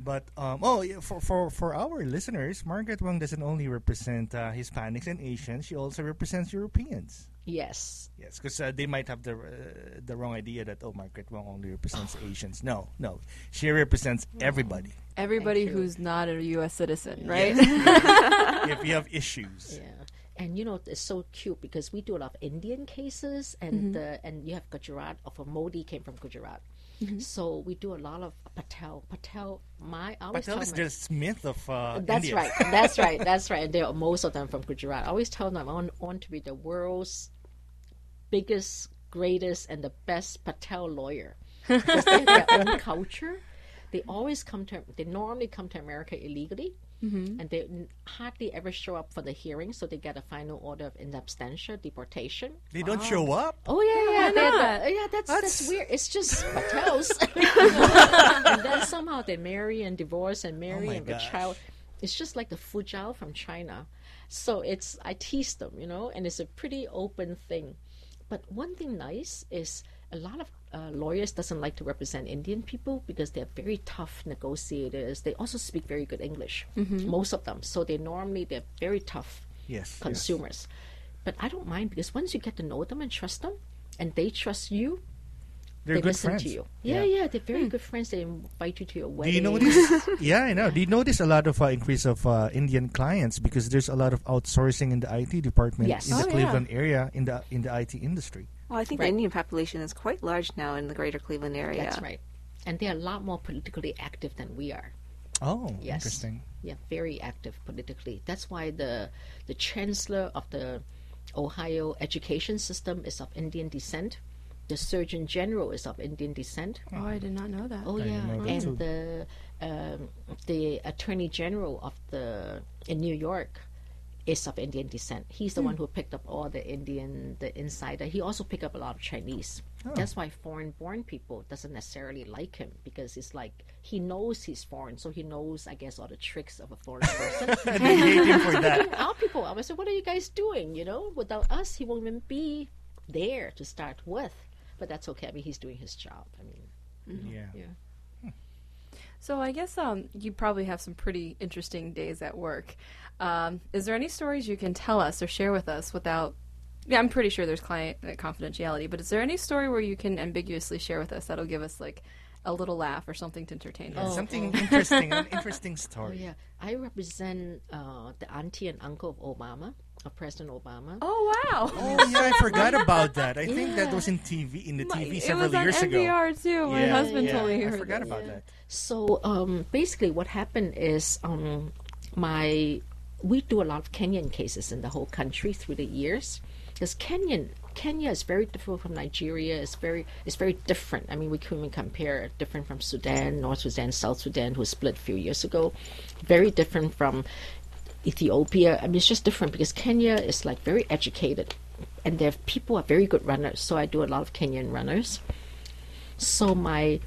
But um, oh, yeah, for for for our listeners, Margaret Wong doesn't only represent uh, Hispanics and Asians; she also represents Europeans. Yes, yes, because uh, they might have the uh, the wrong idea that oh, Margaret Wong only represents oh. Asians. No, no, she represents everybody. Everybody who's not a U S citizen, right? Yes. If you have issues, yeah. And, you know, it's so cute because we do a lot of Indian cases and mm-hmm. uh, and you have Gujarat, or Modi came from Gujarat. Mm-hmm. So we do a lot of Patel. Patel, my... I always Patel tell is my, the Smith of uh, That's India. right. That's right. That's right. And they are most of them from Gujarat. I always tell them I want, want to be the world's biggest, greatest, and the best Patel lawyer. Because they have their own culture. They always come to... They normally come to America illegally. Mm-hmm. And they n- hardly ever show up for the hearing, so they get a final order of in absentia deportation. They don't oh. show up. Oh yeah, yeah, yeah. The, yeah that's, that's that's weird. It's just Patels. And then somehow they marry and divorce and marry oh and have a child. It's just like the Fujao from China. So it's I tease them, you know, and it's a pretty open thing. But one thing nice is a lot of uh, lawyers doesn't like to represent Indian people because they're very tough negotiators. They also speak very good English, mm-hmm. most of them. So they normally, they're very tough yes, consumers. Yes. But I don't mind because once you get to know them and trust them, and they trust you, they're they good listen friends. to you. Yeah, yeah, yeah they're very hmm. good friends. They invite you to your wedding. Do you notice? yeah, I know. Do you notice a lot of uh, increase of uh, Indian clients because there's a lot of outsourcing in the I T department yes. in oh, the Cleveland yeah. area, in the in the I T industry? Well, I think right. the Indian population is quite large now in the Greater Cleveland area. That's right. And they're a lot more politically active than we are. Oh, yes. Interesting. Yeah, very active politically. That's why the the chancellor of the Ohio education system is of Indian descent. The Surgeon General is of Indian descent. Oh, I did not know that. Oh, I yeah. And the um, the Attorney General of the in New York is of Indian descent. He's the mm. one who picked up all the Indian, the insider. He also picked up a lot of Chinese. Oh. That's why foreign-born people doesn't necessarily like him because it's like he knows he's foreign, so he knows, I guess, all the tricks of a foreign person. They hate him for that. Our people, I would say, what are you guys doing? You know, without us, he won't even be there to start with, but that's okay. I mean, he's doing his job. I mean, mm-hmm. yeah. yeah. Hmm. So I guess um, you probably have some pretty interesting days at work. Um, is there any stories you can tell us or share with us without? Yeah, I'm pretty sure there's client confidentiality, but is there any story where you can ambiguously share with us that'll give us like a little laugh or something to entertain us? Oh, something oh. interesting, an interesting story. Oh, yeah, I represent uh, the auntie and uncle of Obama, of President Obama. Oh wow! Oh yeah, I forgot about that. I yeah. think that was in T V, in the T V My, several years ago. It was on N P R too. Yeah, My husband yeah. told me. I forgot that. about yeah. that. So um, basically, what happened is um, my we do a lot of Kenyan cases in the whole country through the years. Because Kenyan, Kenya is very different from Nigeria. It's very, it's very different. I mean, we couldn't even compare. Different from Sudan, North Sudan, South Sudan, who split a few years ago. Very different from Ethiopia. I mean, it's just different because Kenya is like very educated, and their people are very good runners. So I do a lot of Kenyan runners. So my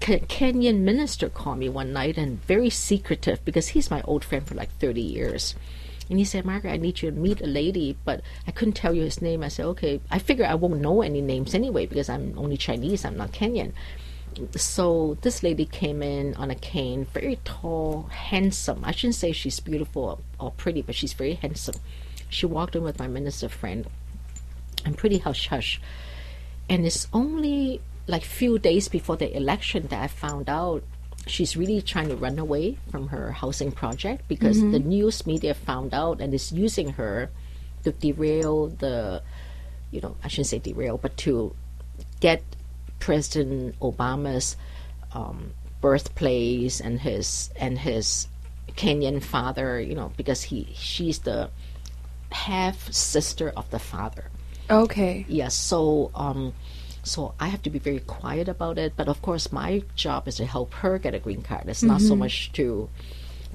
Ke- Kenyan minister called me one night, and very secretive because he's my old friend for like thirty years. And he said, Margaret, I need you to meet a lady, but I couldn't tell you his name. I said, okay, I figure I won't know any names anyway because I'm only Chinese, I'm not Kenyan. So this lady came in on a cane, very tall, handsome. I shouldn't say she's beautiful or pretty, but she's very handsome. She walked in with my minister friend. I'm pretty hush-hush. And it's only like few days before the election that I found out she's really trying to run away from her housing project because mm-hmm. the news media found out and is using her to derail the, you know, I shouldn't say derail, but to get President Obama's um, birthplace and his and his Kenyan father, you know, because he she's the half sister of the father. Okay. Yes. Yeah, so. Um, So I have to be very quiet about it. But, of course, my job is to help her get a green card. It's mm-hmm. not so much to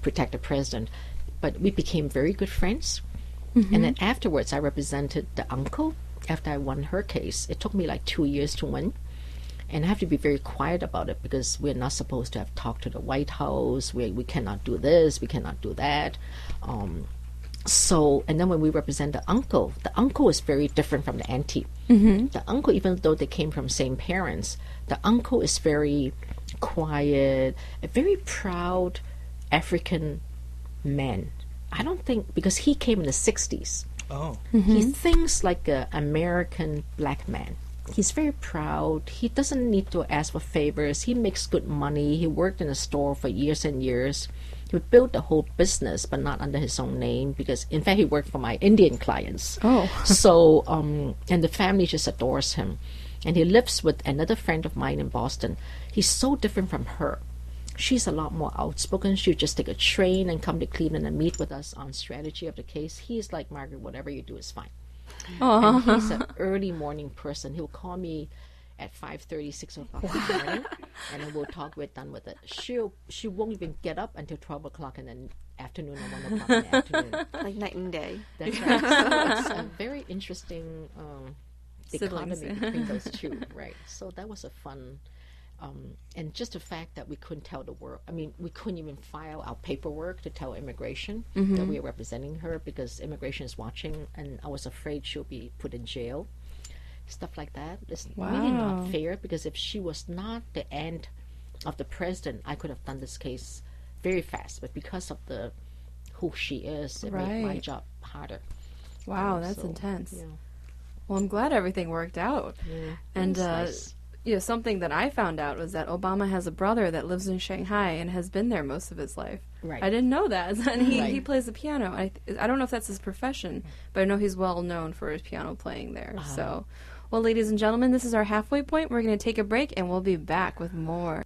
protect the president. But we became very good friends. Mm-hmm. And then afterwards, I represented the uncle after I won her case. It took me like two years to win. And I have to be very quiet about it because we're not supposed to have talked to the White House. We, we cannot do this. We cannot do that. Um, So, and then when we represent the uncle, the uncle is very different from the auntie. Mm-hmm. The uncle, even though they came from same parents, the uncle is very quiet, a very proud African man. I don't think, because he came in the sixties. Oh. Mm-hmm. He thinks like an American black man. He's very proud. He doesn't need to ask for favors. He makes good money. He worked in a store for years and years. He built the whole business, but not under his own name because, in fact, he worked for my Indian clients. Oh. So, um, and the family just adores him. And he lives with another friend of mine in Boston. He's so different from her. She's a lot more outspoken. She'll just take a train and come to Cleveland and meet with us on strategy of the case. He's like, Margaret, whatever you do is fine. And he's an early morning person. He'll call me at five thirty, six o'clock in the morning, and then we'll talk, we're done with it. She'll, she won't even get up until twelve o'clock in the afternoon or one o'clock in the afternoon. Like night and day. That's right. So it's a very interesting um, dichotomy between those two, right? So that was a fun, um, and just the fact that we couldn't tell the world, I mean, we couldn't even file our paperwork to tell immigration mm-hmm. that we are representing her because immigration is watching, and I was afraid she'll be put in jail. Stuff like that. It's wow. really not fair because if she was not the aunt of the president, I could have done this case very fast. But because of the who she is, it right. made my job harder. Wow, um, that's so intense. Yeah. Well, I'm glad everything worked out. Yeah, and uh, nice. you know, something that I found out was that Obama has a brother that lives in Shanghai and has been there most of his life. Right. I didn't know that. And he, right. he plays the piano. I I don't know if that's his profession, but I know he's well known for his piano playing there. Uh-huh. So. Well, ladies and gentlemen, this is our halfway point. We're going to take a break, and we'll be back with more.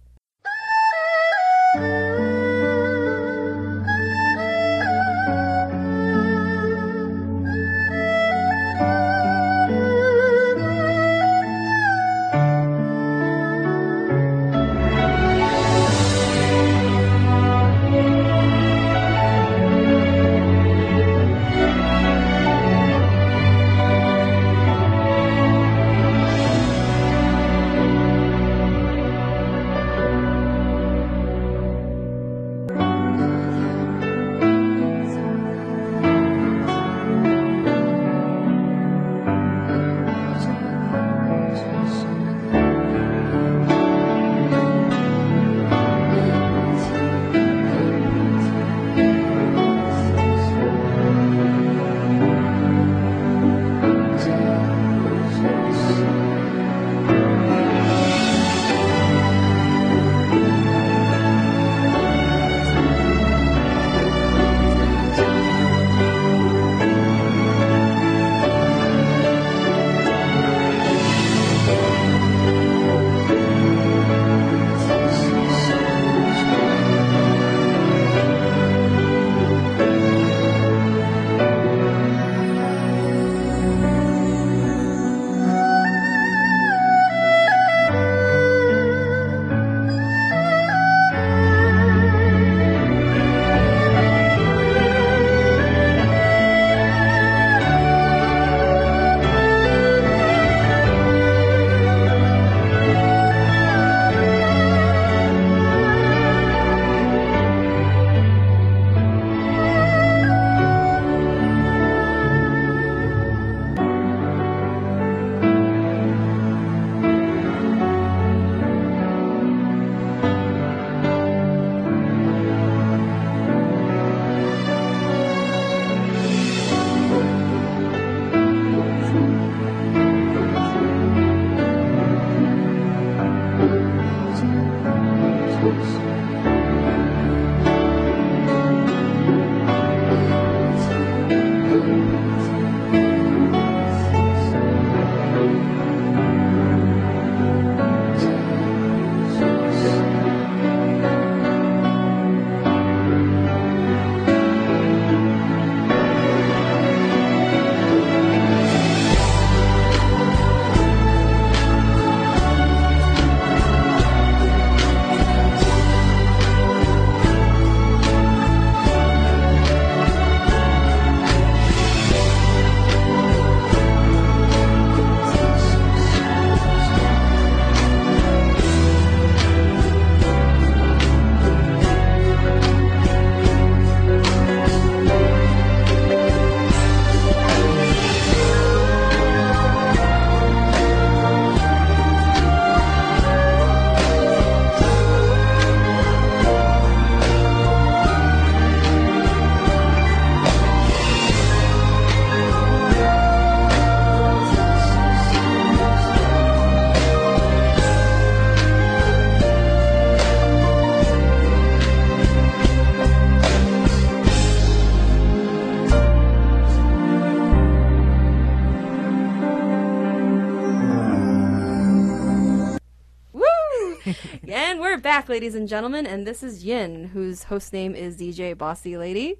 back, ladies and gentlemen, and this is Yin, whose host name is D J Bossy Lady.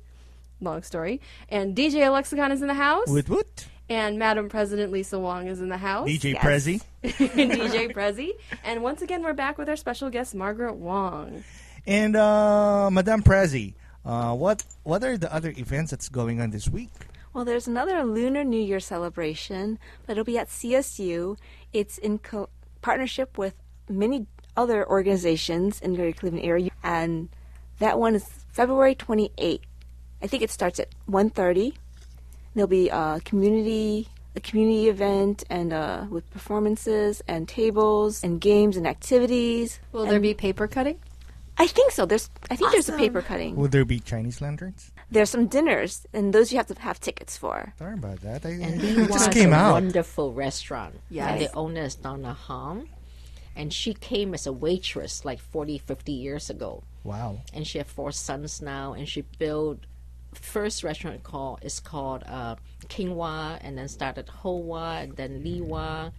Long story. And D J Alexicon is in the house. Woot woot. And Madam President Lisa Wong is in the house. D J yes. Prezi. And D J Prezi. And once again, we're back with our special guest, Margaret Wong. And uh, Madam Prezi, uh, what what are the other events that's going on this week? Well, there's another Lunar New Year celebration, but it'll be at C S U. It's in co- partnership with many other organizations in the Greater Cleveland area, and that one is February twenty-eighth. I think it starts at one thirty. There'll be a community, a community event, and uh, with performances and tables and games and activities. Will and there be paper cutting? I think so. There's, I think awesome. There's a paper cutting. Will there be Chinese lanterns? There's some dinners, and those you have to have tickets for. Sorry about that. I, and I, it just came a out. Wonderful restaurant. Yeah, and the owner is Donna Hom, and she came as a waitress like forty, fifty years ago. Wow. And she has four sons now, and she built. First restaurant called is called uh, Kingwa, and then started Hoa, and then Liwa,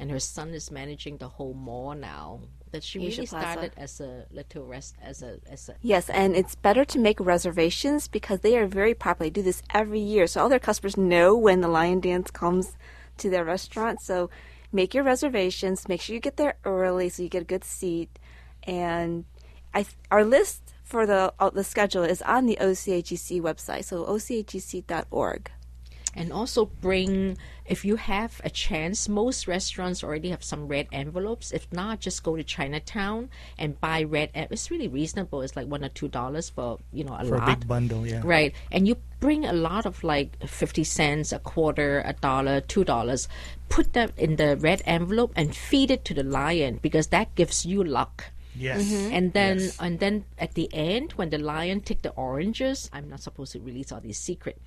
and her son is managing the whole mall now. That she Asia really started Plaza. as a little rest as a as a yes, and it's better to make reservations because they are very popular. They do this every year, so all their customers know when the lion dance comes to their restaurant. So make your reservations. Make sure you get there early so you get a good seat. And I our list. For the uh, the schedule is on the O C A G C website, so O C A G C dot org. And also bring, if you have a chance, most restaurants already have some red envelopes. If not, just go to Chinatown and buy red envelopes. It's really reasonable. It's like one or two dollars for you know a for lot. For a big bundle, yeah. Right, and you bring a lot of like fifty cents, a quarter, a dollar, two dollars. Put them in the red envelope and feed it to the lion because that gives you luck. Yes, mm-hmm. and then yes. and then at the end when the lion take the oranges, I'm not supposed to release all these secret.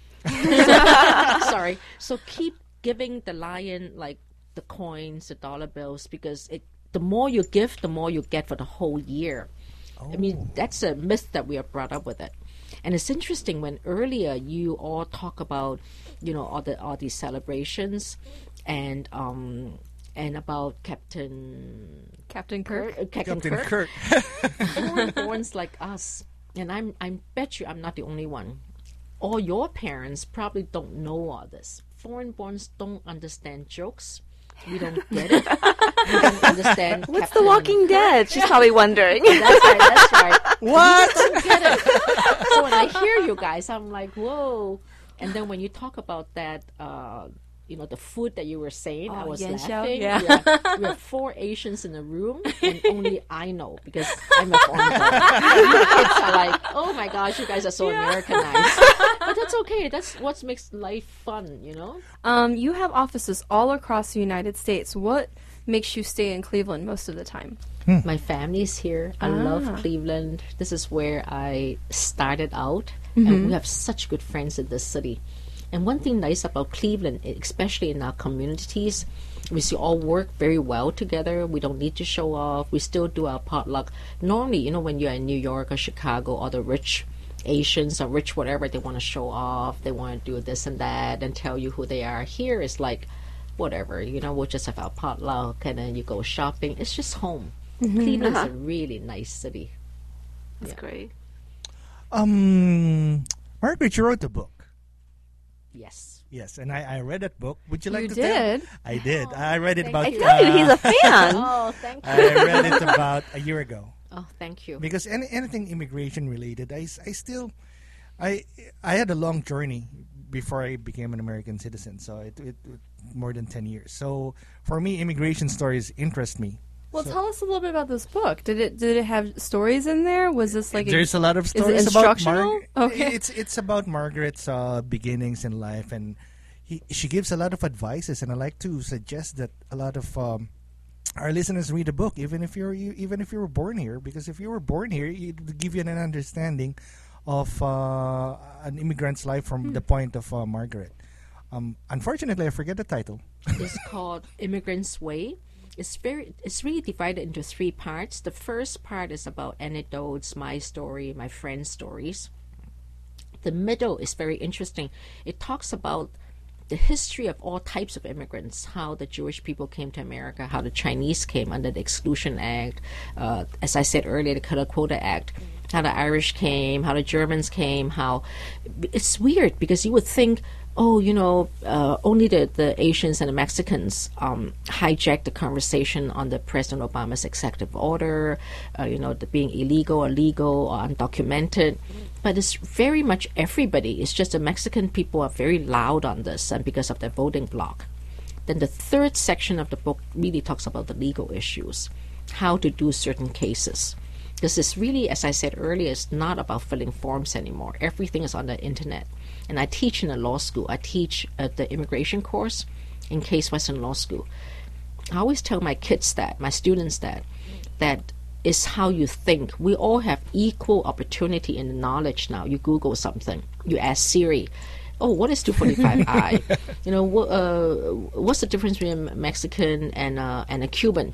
Sorry. So keep giving the lion like the coins, the dollar bills, because it the more you give, the more you get for the whole year. Oh. I mean that's a myth that we are brought up with it. And it's interesting when earlier you all talk about, you know, all the all these celebrations, and um. and about Captain... Captain Kirk? Kirk uh, Captain, Captain Kirk. Kirk. Foreignborns like us. And I I'm, I'm bet you I'm not the only one. All your parents probably don't know all this. Foreignborns don't understand jokes. We don't get it. We don't understand What's Captain The Walking Kirk? Dead? She's yeah. probably wondering. That's right, that's right. What? We don't get it. So when I hear you guys, I'm like, whoa. And then when you talk about that... Uh, you know, the food that you were saying, oh, I was Yen laughing. Yeah. Yeah. We have four Asians in the room, and only I know, because I'm a foreigner. Kids are like, oh my gosh, you guys are so yeah. Americanized. But that's okay. That's what makes life fun, you know? Um, you have offices all across the United States. What makes you stay in Cleveland most of the time? Hmm. My family's here. I ah. love Cleveland. This is where I started out, mm-hmm. and we have such good friends in this city. And one thing nice about Cleveland, especially in our communities, we see all work very well together. We don't need to show off. We still do our potluck. Normally, you know, when you're in New York or Chicago, all the rich Asians or rich whatever, they want to show off. They want to do this and that and tell you who they are. Here it's like, whatever, you know, we'll just have our potluck and then you go shopping. It's just home. Mm-hmm. Cleveland's uh-huh. a really nice city. That's yeah. great. Um, Margaret, you wrote the book. Yes. Yes, and I, I read that book. Would you like you to did? Tell? I did. Oh, I read it about... You. I told you, he's a fan. Oh, thank you. I read it about a year ago. Oh, thank you. Because any, anything immigration related, I, I still... I I had a long journey before I became an American citizen, so it, it, it more than ten years. So for me, immigration stories interest me. Well, so, tell us a little bit about this book. Did it did it have stories in there? Was this like there's a, a lot of stories is it instructional? About Mar- okay. It's it's about Margaret's uh, beginnings in life, and he, she gives a lot of advices. And I like to suggest that a lot of um, our listeners read the book, even if you're you, even if you were born here, because if you were born here, it would give you an understanding of uh, an immigrant's life from hmm. the point of uh, Margaret. Um, unfortunately, I forget the title. It's called "Immigrant's Way." It's very. It's really divided into three parts. The first part is about anecdotes, my story, my friend's stories. The middle is very interesting. It talks about the history of all types of immigrants, how the Jewish people came to America, how the Chinese came under the Exclusion Act, uh, as I said earlier, the Color Quota Act, how the Irish came, how the Germans came, how... It's weird because you would think, oh, you know, uh, only the, the Asians and the Mexicans um, hijacked the conversation on the President Obama's executive order, uh, you know, the being illegal, illegal, or undocumented. But it's very much everybody. It's just the Mexican people are very loud on this and because of their voting bloc. Then the third section of the book really talks about the legal issues, how to do certain cases. This is really, as I said earlier, it's not about filling forms anymore. Everything is on the internet. And I teach in a law school. I teach at the immigration course in Case Western Law School. I always tell my kids that, my students that, that is how you think. We all have equal opportunity in knowledge now. You Google something. You ask Siri, oh, what is two forty-five I? You know, wh uh, what's the difference between a Mexican and, uh, and a Cuban?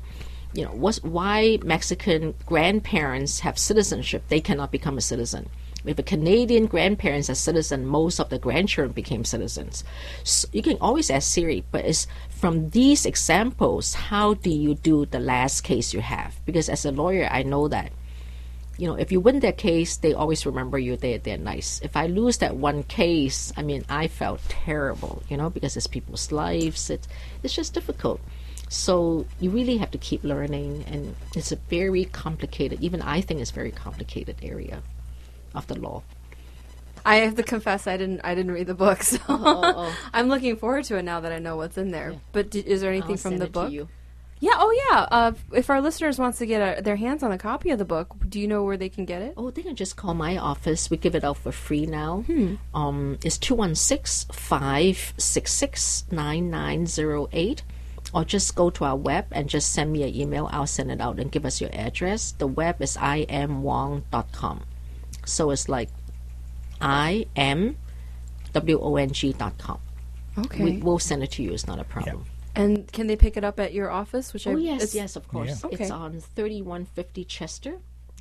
You know, what's, why Mexican grandparents have citizenship, they cannot become a citizen. If a Canadian grandparents are citizen, most of the grandchildren became citizens. So you can always ask Siri, but it's from these examples, how do you do the last case you have? Because as a lawyer, I know that, you know, if you win that case, they always remember you, they, they're nice. If I lose that one case, I mean, I felt terrible, you know, because it's people's lives, it, it's just difficult. So you really have to keep learning, and it's a very complicated, even I think it's a very complicated area of the law. I have to confess I didn't I didn't read the book, so oh, oh, oh. I'm looking forward to it now that I know what's in there. Yeah. But d is there anything I'll from send the it book? To you. Yeah, oh yeah. Uh, if our listeners wants to get a, their hands on a copy of the book, do you know where they can get it? Oh, they can just call my office. We give it out for free now. Hmm. Um, it's two one six, five six six, nine nine zero eight. Or just go to our web and just send me an email. I'll send it out and give us your address. The web is i m wong dot com. So it's like i m w o n g dot com. Okay. We, we'll send it to you. It's not a problem. Yeah. And can they pick it up at your office? Which oh, I, yes, yes, of course. Yeah. Okay. It's on thirty-one fifty Chester.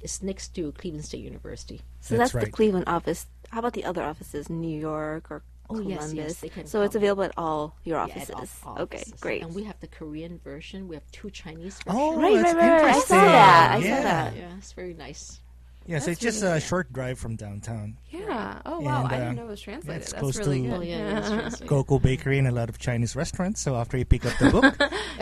It's next to Cleveland State University. So that's, that's right. The Cleveland office. How about the other offices, New York or Oh, Columbus. yes, yes. They can so come. It's available at all your offices. Yeah, all, all okay, offices. Great. And we have the Korean version. We have two Chinese versions. Oh, right, that's right, right. I saw that. I yeah. saw that. Yeah, it's very nice. Yeah, that's so it's really just a short drive from downtown. Yeah. Oh, wow. And, uh, I didn't know it was translated. That's close really to good. Oh, yeah, yeah. Coco Bakery and a lot of Chinese restaurants. So after you pick up the book,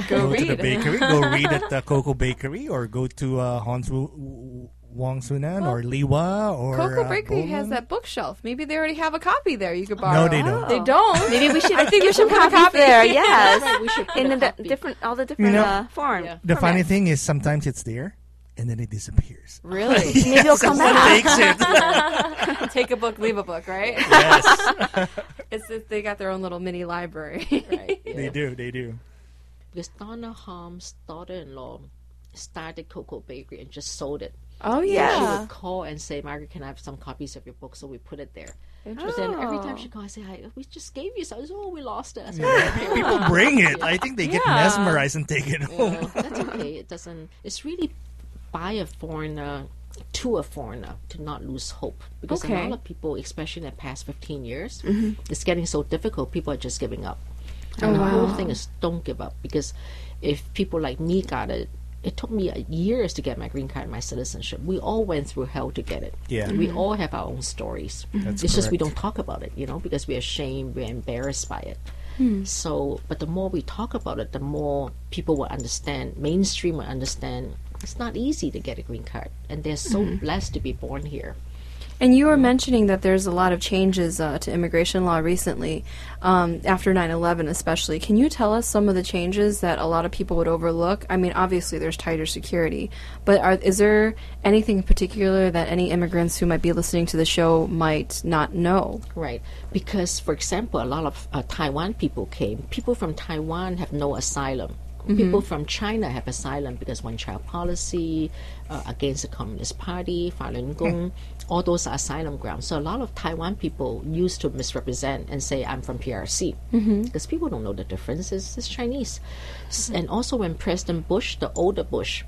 go, go read. to the bakery. Go read at the Coco Bakery or go to uh, Hans Wu Wong Sunan well, or Liwa or Coco uh, Bakery Bowman. Has that bookshelf. Maybe they already have a copy there you could borrow. No, they don't. Oh. They don't. Maybe we should. I think we should put a copy there. Yes, right, we should in the different, all the different you know, uh, forms. Yeah. The formats. Funny thing is, sometimes it's there, and then it disappears. Really? Yes, maybe it'll come back. It. Take a book, leave a book, right? Yes. It's that they got their own little mini library. Right, yeah. They do. They do. Because Donna Harm's daughter-in-law started Coco Bakery and just sold it. Oh, yeah. So she would call and say, Margaret, can I have some copies of your book? So we put it there. But then every time she calls, I say, hi, we just gave you some. I said, oh, we lost it. Said, yeah. Yeah. People bring it. Yeah. I think they yeah. get mesmerized and take it yeah. home. That's okay. It doesn't, it's really by a foreigner to a foreigner to not lose hope. Because okay. a lot of people, especially in the past fifteen years, mm-hmm. it's getting so difficult, people are just giving up. And oh, the wow. whole thing is don't give up. Because if people like me got it, it took me years to get my green card and my citizenship. We all went through hell to get it. Yeah. Mm-hmm. We all have our own stories. That's it's correct. Just we don't talk about it, you know, because we're ashamed, we're embarrassed by it. Mm. So, but the more we talk about it, the more people will understand, mainstream will understand, it's not easy to get a green card. And they're so mm-hmm. blessed to be born here. And you were mentioning that there's a lot of changes uh, to immigration law recently, um, after nine eleven especially. Can you tell us some of the changes that a lot of people would overlook? I mean, obviously there's tighter security, but are, is there anything in particular that any immigrants who might be listening to the show might not know? Right, because, for example, a lot of uh, Taiwan people came. People from Taiwan have no asylum. Mm-hmm. People from China have asylum because one-child policy, uh, against the Communist Party, Falun Gong, all those are asylum grounds. So a lot of Taiwan people used to misrepresent and say, I'm from P R C, because mm-hmm. people don't know the difference. It's, it's Chinese. Mm-hmm. And also when President Bush, the older Bush,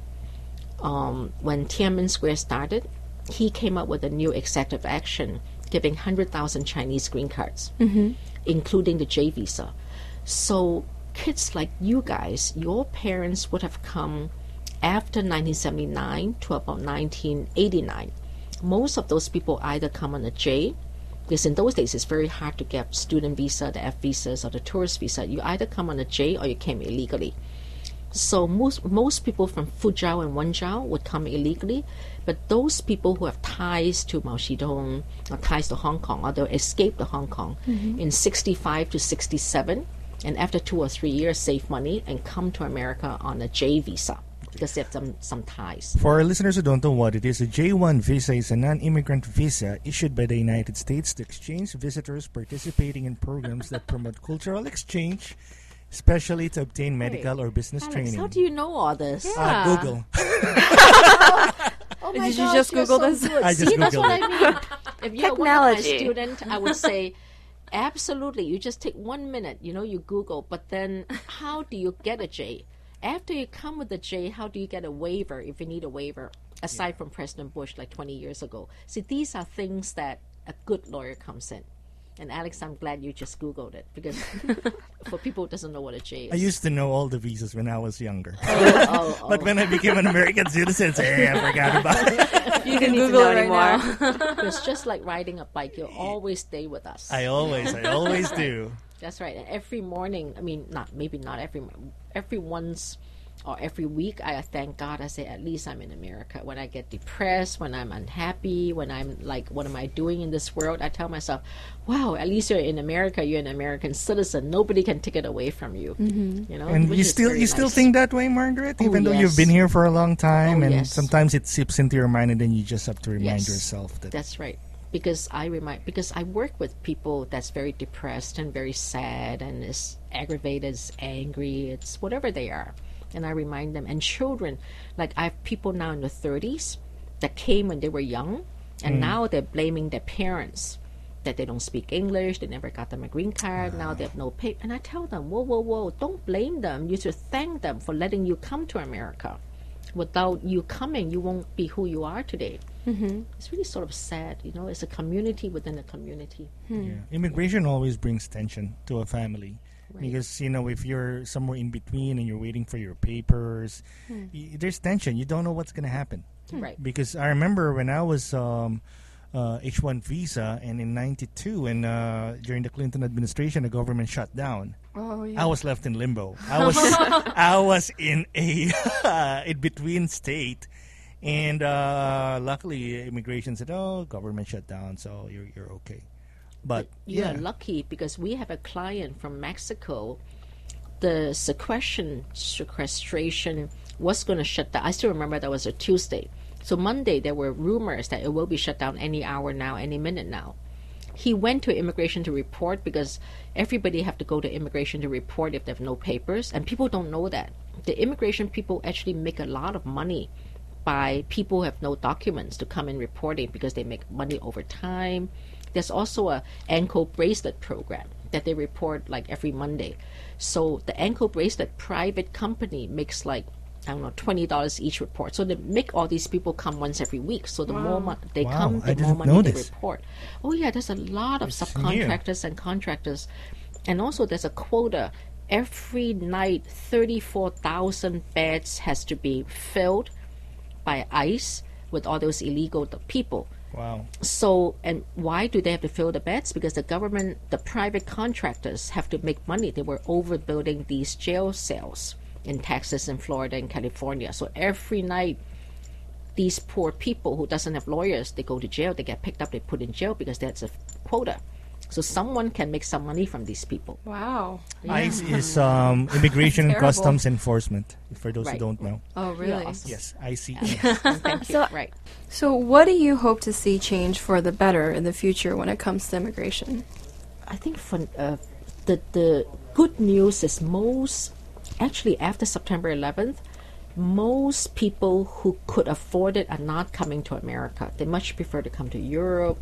um, when Tiananmen Square started, he came up with a new executive action giving one hundred thousand Chinese green cards. Mm-hmm. including the J visa. So kids like you guys, your parents would have come after nineteen seventy-nine to about nineteen eighty-nine. Most of those people either come on a J, because in those days it's very hard to get student visa, the F visas, or the tourist visa. You either come on a J or you came illegally. So most most people from Fuzhou and Wenzhou would come illegally, but those people who have ties to Mao Zedong or ties to Hong Kong, or they escaped to Hong Kong mm-hmm. in sixty-five to sixty-seven, and after two or three years save money and come to America on a J visa, because they have some, some ties. For our listeners who don't know what it is, a J one visa is a non-immigrant visa issued by the United States to exchange visitors participating in programs that promote cultural exchange, especially to obtain medical hey, or business Alex, training. How do you know all this? Yeah. Uh, Google. oh, oh my Did gosh, you just Google so this? Good. I just See, Googled that's what it. I mean. If you're Technology. One of my student, I would say, absolutely, you just take one minute, you know, you Google, but then how do you get a J? After you come with a J, how do you get a waiver if you need a waiver, aside yeah. from President Bush like twenty years ago? See, these are things that a good lawyer comes in. And Alex, I'm glad you just Googled it, because for people who doesn't know what a J is. I used to know all the visas when I was younger. Oh, oh, oh. But when I became an American citizen, hey, I forgot about it. You can Google it right now. It's just like riding a bike. You'll always stay with us. I always, I always do. That's right. And every morning, I mean, not maybe not every every once or every week, I thank God. I say, at least I'm in America. When I get depressed, when I'm unhappy, when I'm like, what am I doing in this world? I tell myself, wow, at least you're in America. You're an American citizen. Nobody can take it away from you. Mm-hmm. You know. And you still you nice. still think that way, Margaret, oh, even yes. though you've been here for a long time, oh, and yes. sometimes it seeps into your mind, and then you just have to remind yes. yourself that. That's right. Because I remind, because I work with people that's very depressed and very sad and is aggravated, is angry, it's whatever they are, and I remind them. And children, like I have people now in the thirties that came when they were young, and mm. now they're blaming their parents that they don't speak English, they never got them a green card, wow. now they have no pay. And I tell them, whoa, whoa, whoa, don't blame them. You should thank them for letting you come to America. Without you coming, you won't be who you are today. Mm-hmm. It's really sort of sad, you know. It's a community within a community. Hmm. Yeah. Immigration always brings tension to a family. Right. Because, you know, if you're somewhere in between and you're waiting for your papers, hmm. y- there's tension. You don't know what's going to happen. Hmm. Right. Because I remember when I was um, uh, H one visa, and in ninety-two, and uh, during the Clinton administration, the government shut down. Oh, yeah. I was left in limbo. I was I was in a in between state, and uh, luckily immigration said, "Oh, government shut down, so you're you're okay." But, but you yeah. are lucky, because we have a client from Mexico. The sequestration sequestration was going to shut down. I still remember that was a Tuesday. So Monday there were rumors that it will be shut down any hour now, any minute now. He went to immigration to report, because everybody have to go to immigration to report if they have no papers. And people don't know that. The immigration people actually make a lot of money by people who have no documents to come in reporting, because they make money over time. There's also a ankle bracelet program that they report like every Monday. So the ankle bracelet private company makes like, I don't know, twenty dollars each report. So they make all these people come once every week. So the wow. more mo- they wow. come, the I more money they report. Oh, yeah, there's a lot of it's subcontractors new. and contractors. And also there's a quota. Every night, thirty-four thousand beds has to be filled by ICE with all those illegal people. Wow. So, and why do they have to fill the beds? Because the government, the private contractors have to make money. They were overbuilding these jail cells in Texas and Florida and California. So every night, these poor people who doesn't have lawyers, they go to jail, they get picked up, they put in jail, because that's a quota. So someone can make some money from these people. Wow. Yeah. ICE is um, Immigration and Customs Enforcement, for those right. who don't know. Oh, really? Yeah, awesome. Yes, ICE. Thank you. So, right. so what do you hope to see change for the better in the future when it comes to immigration? I think for, uh, the, the good news is most... Actually, after September eleventh, most people who could afford it are not coming to America. They much prefer to come to Europe,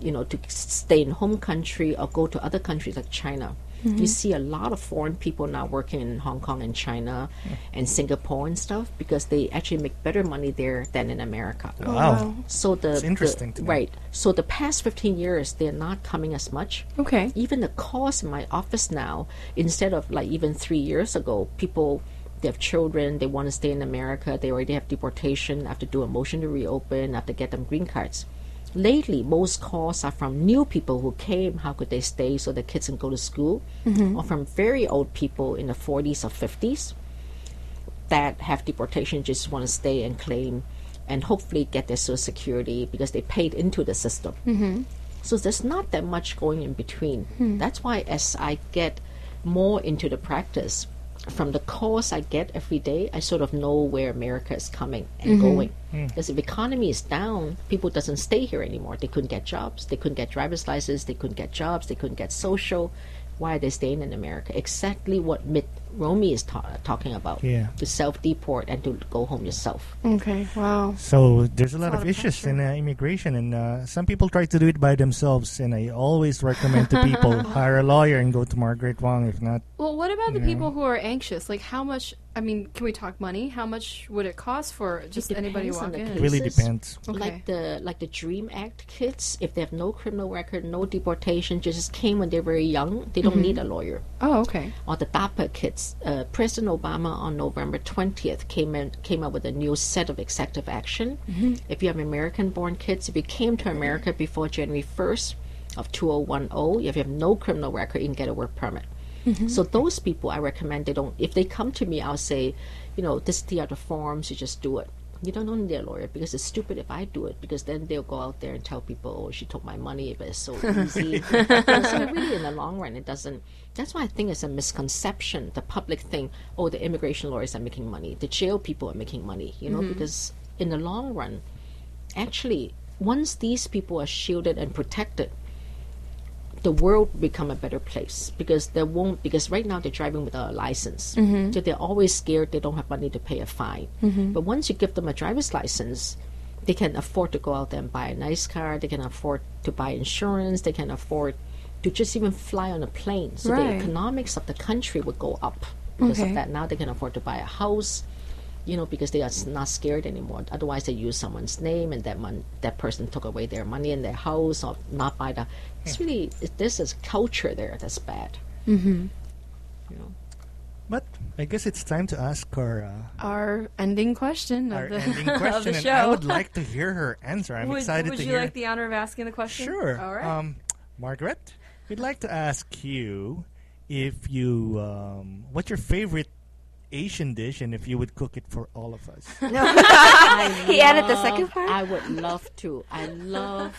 you know, to stay in home country or go to other countries like China. Mm-hmm. You see a lot of foreign people now working in Hong Kong and China yeah. and Singapore and stuff, because they actually make better money there than in America. Wow. wow. So the, it's interesting the, to me. Right. So the past fifteen years, they're not coming as much. Okay. Even the calls in my office now, instead of like even three years ago, people, they have children, they want to stay in America, they already have deportation, have to do a motion to reopen, have to get them green cards. Lately, most calls are from new people who came, how could they stay so the kids can go to school, mm-hmm. or from very old people in the forties or fifties that have deportation, just want to stay and claim and hopefully get their social security because they paid into the system. Mm-hmm. So there's not that much going in between. Mm-hmm. That's why as I get more into the practice, from the calls I get every day, I sort of know where America is coming and mm-hmm. going. Mm. Because if the economy is down, people doesn't stay here anymore. They couldn't get jobs. They couldn't get driver's license. They couldn't get jobs. They couldn't get social. Why are they staying in America? Exactly what Mitt Romney is ta- talking about. Yeah. To self-deport and to go home yourself. Okay, wow. So there's a lot, a lot of, of issues in uh, immigration, and uh, some people try to do it by themselves, and I always recommend to people, hire a lawyer and go to Margaret Wong, if not. Well, what about the know. people who are anxious? Like, how much, I mean, can we talk money? How much would it cost for just anybody walking in? Cases. It really depends. Okay. Like the like the DREAM Act kids, if they have no criminal record, no deportation, just came when they're very young, they don't mm-hmm. need a lawyer. Oh, okay. Or the DAPA kids. Uh, President Obama on November twentieth came in, came up with a new set of executive action. Mm-hmm. If you have American-born kids, if you came to America before January first of two thousand ten, if you have no criminal record, you can get a work permit. Mm-hmm. So those people, I recommend they don't. If they come to me, I'll say, you know, this the other forms. You just do it. You don't need a lawyer because it's stupid if I do it, because then they'll go out there and tell people, oh, she took my money, but it's so easy. So really, in the long run, it doesn't. That's why I think it's a misconception. The public think, oh, the immigration lawyers are making money, the jail people are making money. You know, mm-hmm. because in the long run, actually, once these people are shielded and protected, the world become a better place, because they won't, because right now they're driving without a license, mm-hmm. so they're always scared they don't have money to pay a fine. Mm-hmm. But once you give them a driver's license, they can afford to go out there and buy a nice car. They can afford to buy insurance. They can afford to just even fly on a plane. So right. the economics of the country would go up because okay. of that. Now they can afford to buy a house, you know, because they are not scared anymore. Otherwise, they use someone's name, and that mon- that person took away their money in their house, or not buy the. It's really it, this is culture there that's bad. Mm-hmm. You know. But I guess it's time to ask our uh, our ending question. Our of the ending question, of the and show. I would like to hear her answer. I'm would, excited would to hear. Would you like the honor of asking the question? Sure. All right, um, Margaret, we'd like to ask you if you um, what's your favorite Asian dish, and if you would cook it for all of us. No. He love, added the second part. I would love to. I love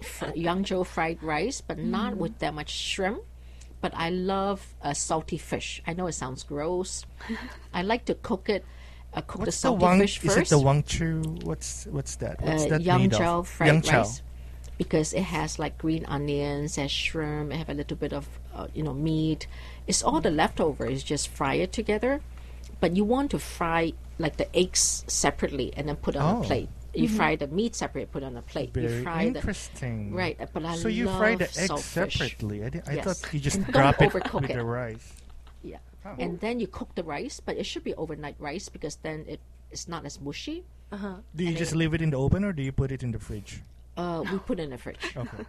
fr- Yangzhou fried rice, but mm. not with that much shrimp. But I love uh, salty fish. I know it sounds gross. I like to cook it. Uh, cook what's the salty the wang, fish first. Is it the wang chu? What's what's that? What's uh, that Yangzhou fried Yangzhou. rice. Because it has like green onions, has shrimp, it have a little bit of uh, you know meat. It's all mm. the leftovers. Just fry it together. But you want to fry like the eggs separately and then put on oh. a plate. You mm-hmm. fry the meat separately, put on a plate. Very you fry interesting. The, right, but I so you love fry the eggs separately. I, did, I yes. thought you just and drop it with it. the rice. Yeah, oh. and then you cook the rice, but it should be overnight rice because then it it's not as mushy. Uh-huh. Do you and just it, leave it in the oven or do you put it in the fridge? Uh, we put it in the fridge. Okay.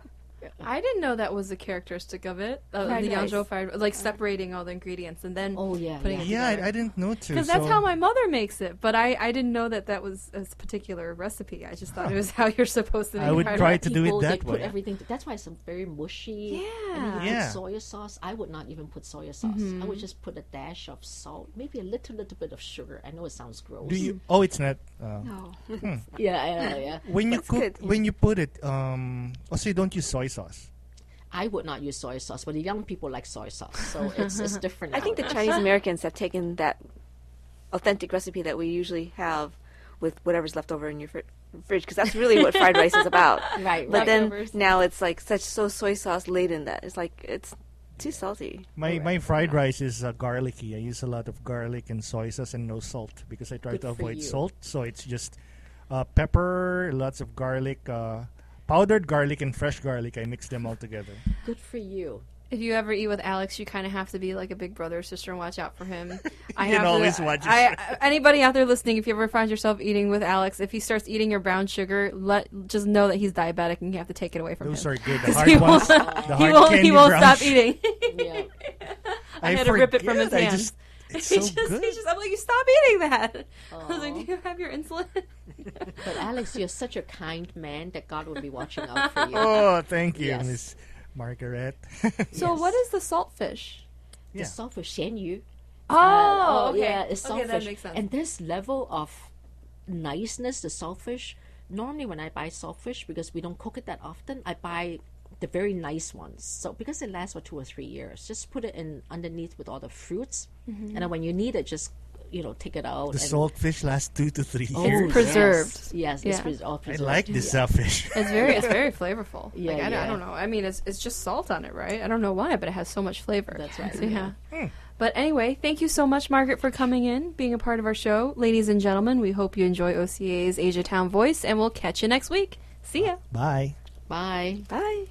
I didn't know that was a characteristic of it, uh, the Yangzhou fried, like separating all the ingredients and then oh, yeah, putting yeah. it together. Yeah, I, I didn't know too. Because so that's how my mother makes it, but I, I didn't know that that was a particular recipe. I just thought huh. it was how you're supposed to make it. I would try rice. to People, do it that way. Put everything to, that's why it's very mushy. Yeah. And you yeah. put soy sauce. I would not even put soy sauce. Mm-hmm. I would just put a dash of salt, maybe a little, little bit of sugar. I know it sounds gross. Do you? Oh, it's not. Uh, no. Hmm. Yeah, I know, yeah. When you, cook, when you put it, um, also you don't use soy sauce. I would not use soy sauce, but the young people like soy sauce, so it's it's different. I think the Chinese Americans have taken that authentic recipe that we usually have with whatever's left over in your fr- fridge, because that's really what fried rice is about. Right. But right. then Numbers. now it's like such so soy sauce laden that it's like it's too salty. My right. my fried yeah. rice is uh, garlicky. I use a lot of garlic and soy sauce and no salt because I try Good to avoid you. salt. So it's just uh, pepper, lots of garlic. Uh, Powdered garlic and fresh garlic, I mix them all together. Good for you. If you ever eat with Alex, you kind of have to be like a big brother or sister and watch out for him. I you have can always to, watch I, I, Anybody out there listening, if you ever find yourself eating with Alex, if he starts eating your brown sugar, let just know that he's diabetic and you have to take it away from Those him. Those are good. The hard ones. The hard he won't, candy he won't stop sugar. Eating. Yeah. I, I had forget. to rip it from his hand. Just, it's so just, good. Just, I'm like, you stop eating that. Aww. I was like, do you have your insulin? But Alex, you're such a kind man that God will be watching out for you. Oh, thank you, yes. Miss Margaret. So yes. What is the saltfish? The yeah. saltfish, xianyu. Oh, uh, oh okay. yeah, it's saltfish. Okay, that makes sense. And this level of niceness, the saltfish, normally when I buy saltfish, because we don't cook it that often, I buy the very nice ones. So because it lasts for two or three years, just put it in underneath with all the fruits. Mm-hmm. And then when you need it, just, you know, take it out. The and saltfish lasts two to three oh, years. It's preserved. Yes, yes yeah. it's pres- all preserved. I like the yeah. saltfish. It's very, it's very flavorful. Yeah, like, I, yeah. I don't know. I mean, it's it's just salt on it, right? I don't know why, but it has so much flavor. That's right. So, yeah. yeah. Mm. But anyway, thank you so much, Margaret, for coming in, being a part of our show. Ladies and gentlemen, we hope you enjoy O C A's Asia Town Voice, and we'll catch you next week. See ya. Bye. Bye. Bye.